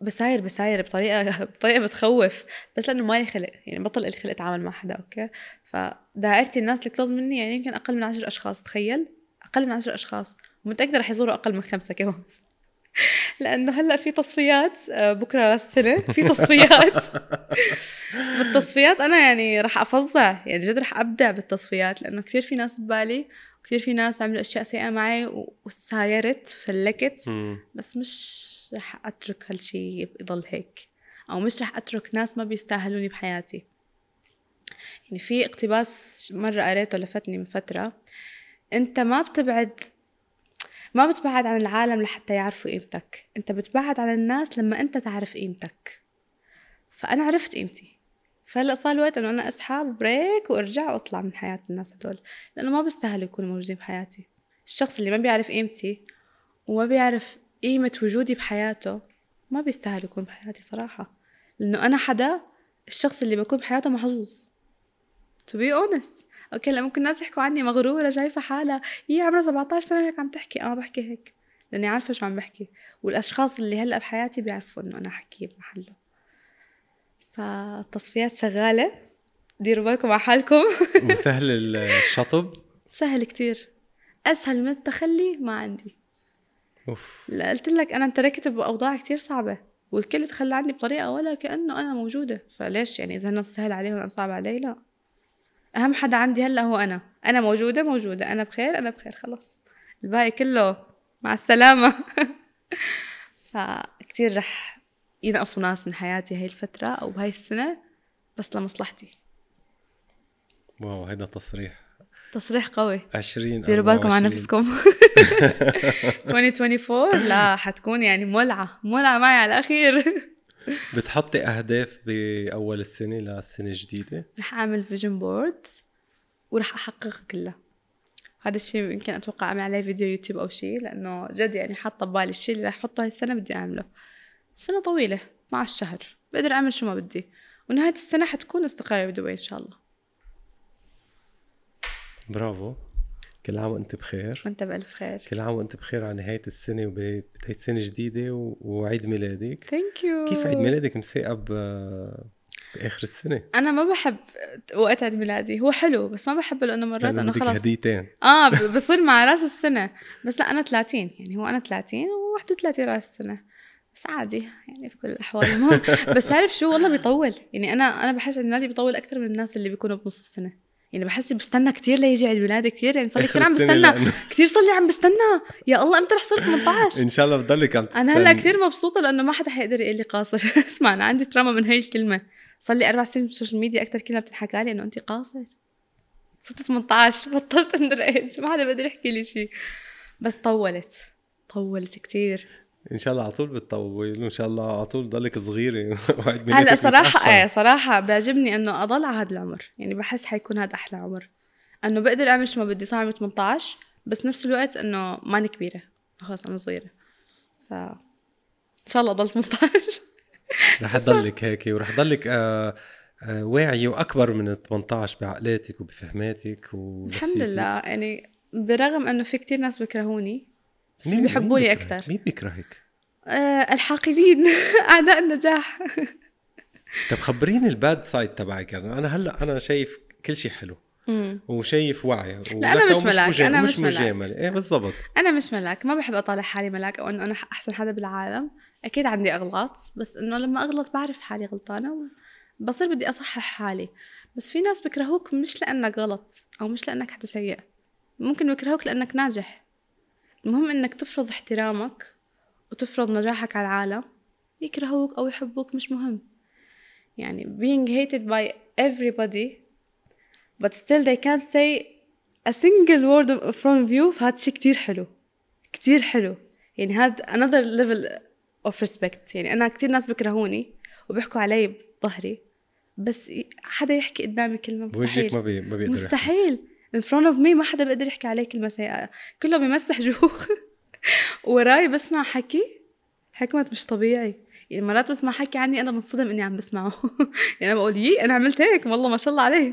بساير بساير بطريقة بطريقة بتخوف، بس لأنه مالي خلق، يعني بطل الخلق أتعامل مع حدا. أوكي فدائرتي الناس الكلوز مني يعني يمكن أقل من عشر أشخاص، تخيل أقل من عشر أشخاص، ومتأكدة رح يزوروا أقل من خمسة كمان لأنه هلأ في تصفيات بكرة راس السنة، في تصفيات بالتصفيات أنا يعني رح أفظع، يعني جد رح أبدع بالتصفيات، لأنه كتير في ناس ببالي وكتير في ناس عملوا أشياء سيئة معي وسايرت وسلكت، بس مش رح أترك هالشي يضل هيك، أو مش رح أترك ناس ما بيستاهلوني بحياتي. يعني في اقتباس مرة قريته لفتني من فترة، أنت ما بتبعد ما بتبعد عن العالم لحتى يعرفوا قيمتك، أنت بتبعد عن الناس لما أنت تعرف قيمتك. فأنا عرفت قيمتي، فهلأ صار الوقت أنه أنا أسحب بريك وأرجع وأطلع من حياة الناس هدول، لأنه ما بيستاهلوا يكونوا موجودين بحياتي. الشخص اللي ما بيعرف قيمتي وما بيعرف قيمة وجودي بحياته ما بيستاهل يكون بحياتي صراحة، لأنه أنا حدا الشخص اللي بكون بحياته محظوظ to be honest. أوكي لا ممكن الناس يحكوا عني مغرورة شايفة حالها هي عمرها سبعتاشر سنة هيك عم تحكي، أنا بحكي هيك لأني عارفة شو عم بحكي، والأشخاص اللي هلأ بحياتي بيعرفوا إنه أنا حكي بمحله. فالتصفيات شغالة، ديروا بالكم على حالكم وسهل الشطب سهل كتير، أسهل من التخلي ما عندي. لا قلت لك أنا انتركت بأوضاع كتير صعبة والكل تخلى عني بطريقة ولا كأنه أنا موجودة. فليش يعني إذا أنا سهل عليهم أنا صعب علي؟ لا، أهم حدا عندي هلأ هو أنا، أنا موجودة موجودة، أنا بخير أنا بخير، خلاص الباقي كله مع السلامة فكتير رح ينقصوا ناس من حياتي هاي الفترة أو هاي السنة بس لمصلحتي. واو هيدا تصريح تصريح قوي. عشرين ديروا بالكم على نفسكم ألفين وأربعة وعشرين لا حتكون يعني مولعة مولعة معي على الأخير بتحطي أهداف بأول السنة للسنة الجديدة؟ رح أعمل فيجن بورد ورح أحقق كله، هذا الشيء يمكن أتوقع أعمل عليه فيديو يوتيوب أو شيء، لأنه جد يعني حاطة ببالي الشيء اللي رح أحطه هاي السنة بدي أعمله. السنة طويلة اثنا عشر شهر، بقدر أعمل شو ما بدي، ونهاية السنة حتكون استقراري بدبي إن شاء الله. برافو، كل عام وانت بخير. وانت بألف خير. كل عام وانت بخير على نهاية السنة وبداية سنة جديدة وعيد ميلادك. ثانك يو. كيف عيد ميلادك مسيقب بآخر السنة؟ أنا ما بحب وقت عيد ميلادي، هو حلو بس ما بحب لأنه مرات أنه خلاص هديتين آه بصير مع راس السنة. بس لا أنا ثلاثين، يعني هو أنا ثلاثين وواحد وثلاثين راس السنة، بس عادي يعني في كل الأحوال ما بس تعرف شو والله بيطول، يعني أنا أنا بحس عيد ميلادي بيطول أكتر من الناس اللي بيكونوا بنص السنة، يعني بحس بستنى كتير ليجي عيد ميلادي كتير، يعني صلي كتير عم بستنى كتير صلي عم بستنى يا الله امتى رح صير ثمانية عشر ان شاء الله بضلك عم تستنى. انا هلا كتير مبسوطه لانه ما حدا حيقدر يقول لي قاصر اسمع انا عندي تراما من هاي الكلمه، صار لي اربع سنين بالسوشيال ميديا اكثر كلمه بتنحكى لي انه انت قاصر، صرت ثمانية عشر بطلت اندرج ما حدا بقدر يحكي لي شيء. بس طولت طولت كتير ان شاء الله على طول بتطول وان شاء الله على طول ضلك صغيره. هلا صراحه ايه صراحه بيعجبني انه اضل على هذا العمر، يعني بحس حيكون هذا احلى عمر، انه بقدر اعمل شو ما بدي. صار عمري ثمانية عشر بس نفس الوقت انه ما انا كبيره، خلاص انا صغيره، ف ان شاء الله اضل ثمانية عشر. رح اضلك هيك ورح ضلك آه آه واعي واكبر من ثمانية عشر بعقلاتك وبفهماتك ونفسيتك. الحمد لله، يعني برغم انه في كتير ناس بكرهوني بس بيحبوني اكثر. مين بيكرهك؟ آه الحاقدين، اعداء النجاح. طب خبريني الباد سايد تبعك. انا هلا انا شايف كل شيء حلو مم. وشايف واعيه، انا مش ملاك، انا مش مجامل. ايه بالضبط، انا مش ملاك، ما بحب اطالع حالي ملاك او انه انا احسن حدا بالعالم. اكيد عندي اغلاط، بس انه لما اغلط بعرف حالي غلطانه وبصير بدي اصحح حالي. بس في ناس بكرهوك مش لانك غلط او مش لانك حدا سيء، ممكن بكرهوك لانك ناجح. المهم انك تفرض احترامك وتفرض نجاحك على العالم. يكرهوك او يحبوك مش مهم، يعني being hated by everybody but still they can't say a single word from you. فهذا شيء كتير حلو، كتير حلو، يعني هذا another level of respect. يعني أنا كتير ناس بكرهوني وبيحكوا علي بظهري، بس حدا يحكي قدامي كلمة مستحيل، ما بي... ما مستحيل in front of me. ما حدا بيقدر يحكي علي كلمة سيئة، كله بيمسح جوخ. وراي بسمع حكي حكمت مش طبيعي، يعني مرات بسمع حكي عني أنا منصدم إني عم بسمعه. يعني أنا بقول يي أنا عملت هيك والله ما شاء الله عليه.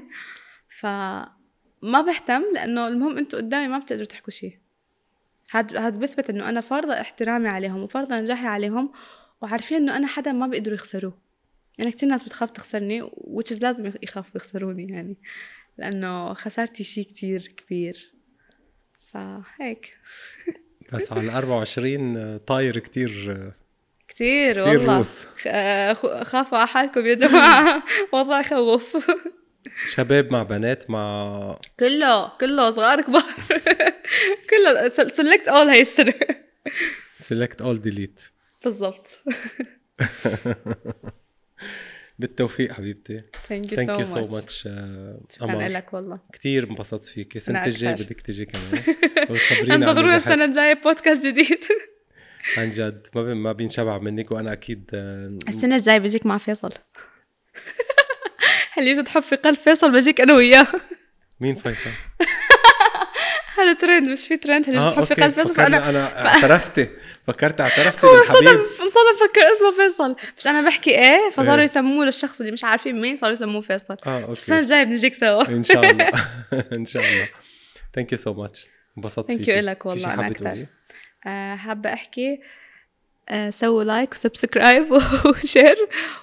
فما بهتم، لأنه المهم أنتوا قدامي ما بتقدروا تحكوا شيء. هاد هاد بثبت إنه أنا فرض احترامي عليهم وفرض نجاحي عليهم، وعارفين إنه أنا حدا ما بيقدروا يخسروه. أنا يعني كتير ناس بتخاف تخسرني، وتش لازم يخافوا يخسروني، يعني لأنه خسارتي شيء كتير كبير. فهيك. بس على الأربعة وعشرين طاير كتير. كتير والله. خافوا على حالكم يا جماعة، والله خوف. شباب مع بنات مع كله كله صغار كبار. كله select all هاي السنة، select all delete بالضبط. بالتوفيق حبيبتي. thank you, thank you so, so much. شكرا لك والله، كتير انبسطت فيك. السنة الجاية بدك تجي كمان، انتظرونا السنة الجاية بودكاست جديد. عن جد ما ما بينشبع منك، وأنا أكيد السنة الجاية بجيك مع فيصل. هل يوجد حب في قلب فيصل؟ بجيك أنا وياه. مين فيصل؟ هذا ترند، مش في ترند. هل يوجد حب في قلب فيصل؟ فأنا أنا اعترفت، فكرت اعترفت بالحبيب. صدف فكر اسمه فيصل، مش أنا بحكي إيه، فصاروا يسموه للشخص اللي مش عارفين مين، صاروا يسموه فيصل. السنة الجاية بنجيك سوا إن شاء الله. إن شاء الله. thank you so much، انبسطت فيك. thank you لك والله. أنا أكثر حابة أحكي سووا لايك وسبسكرايب وشير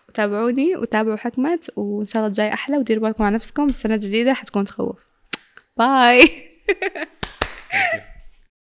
وتابعوني وتابعوا حكمت، وإن شاء الله جاي أحلى. وديروا بالكم على نفسكم، السنة الجديدة حتكون تخوف. باي.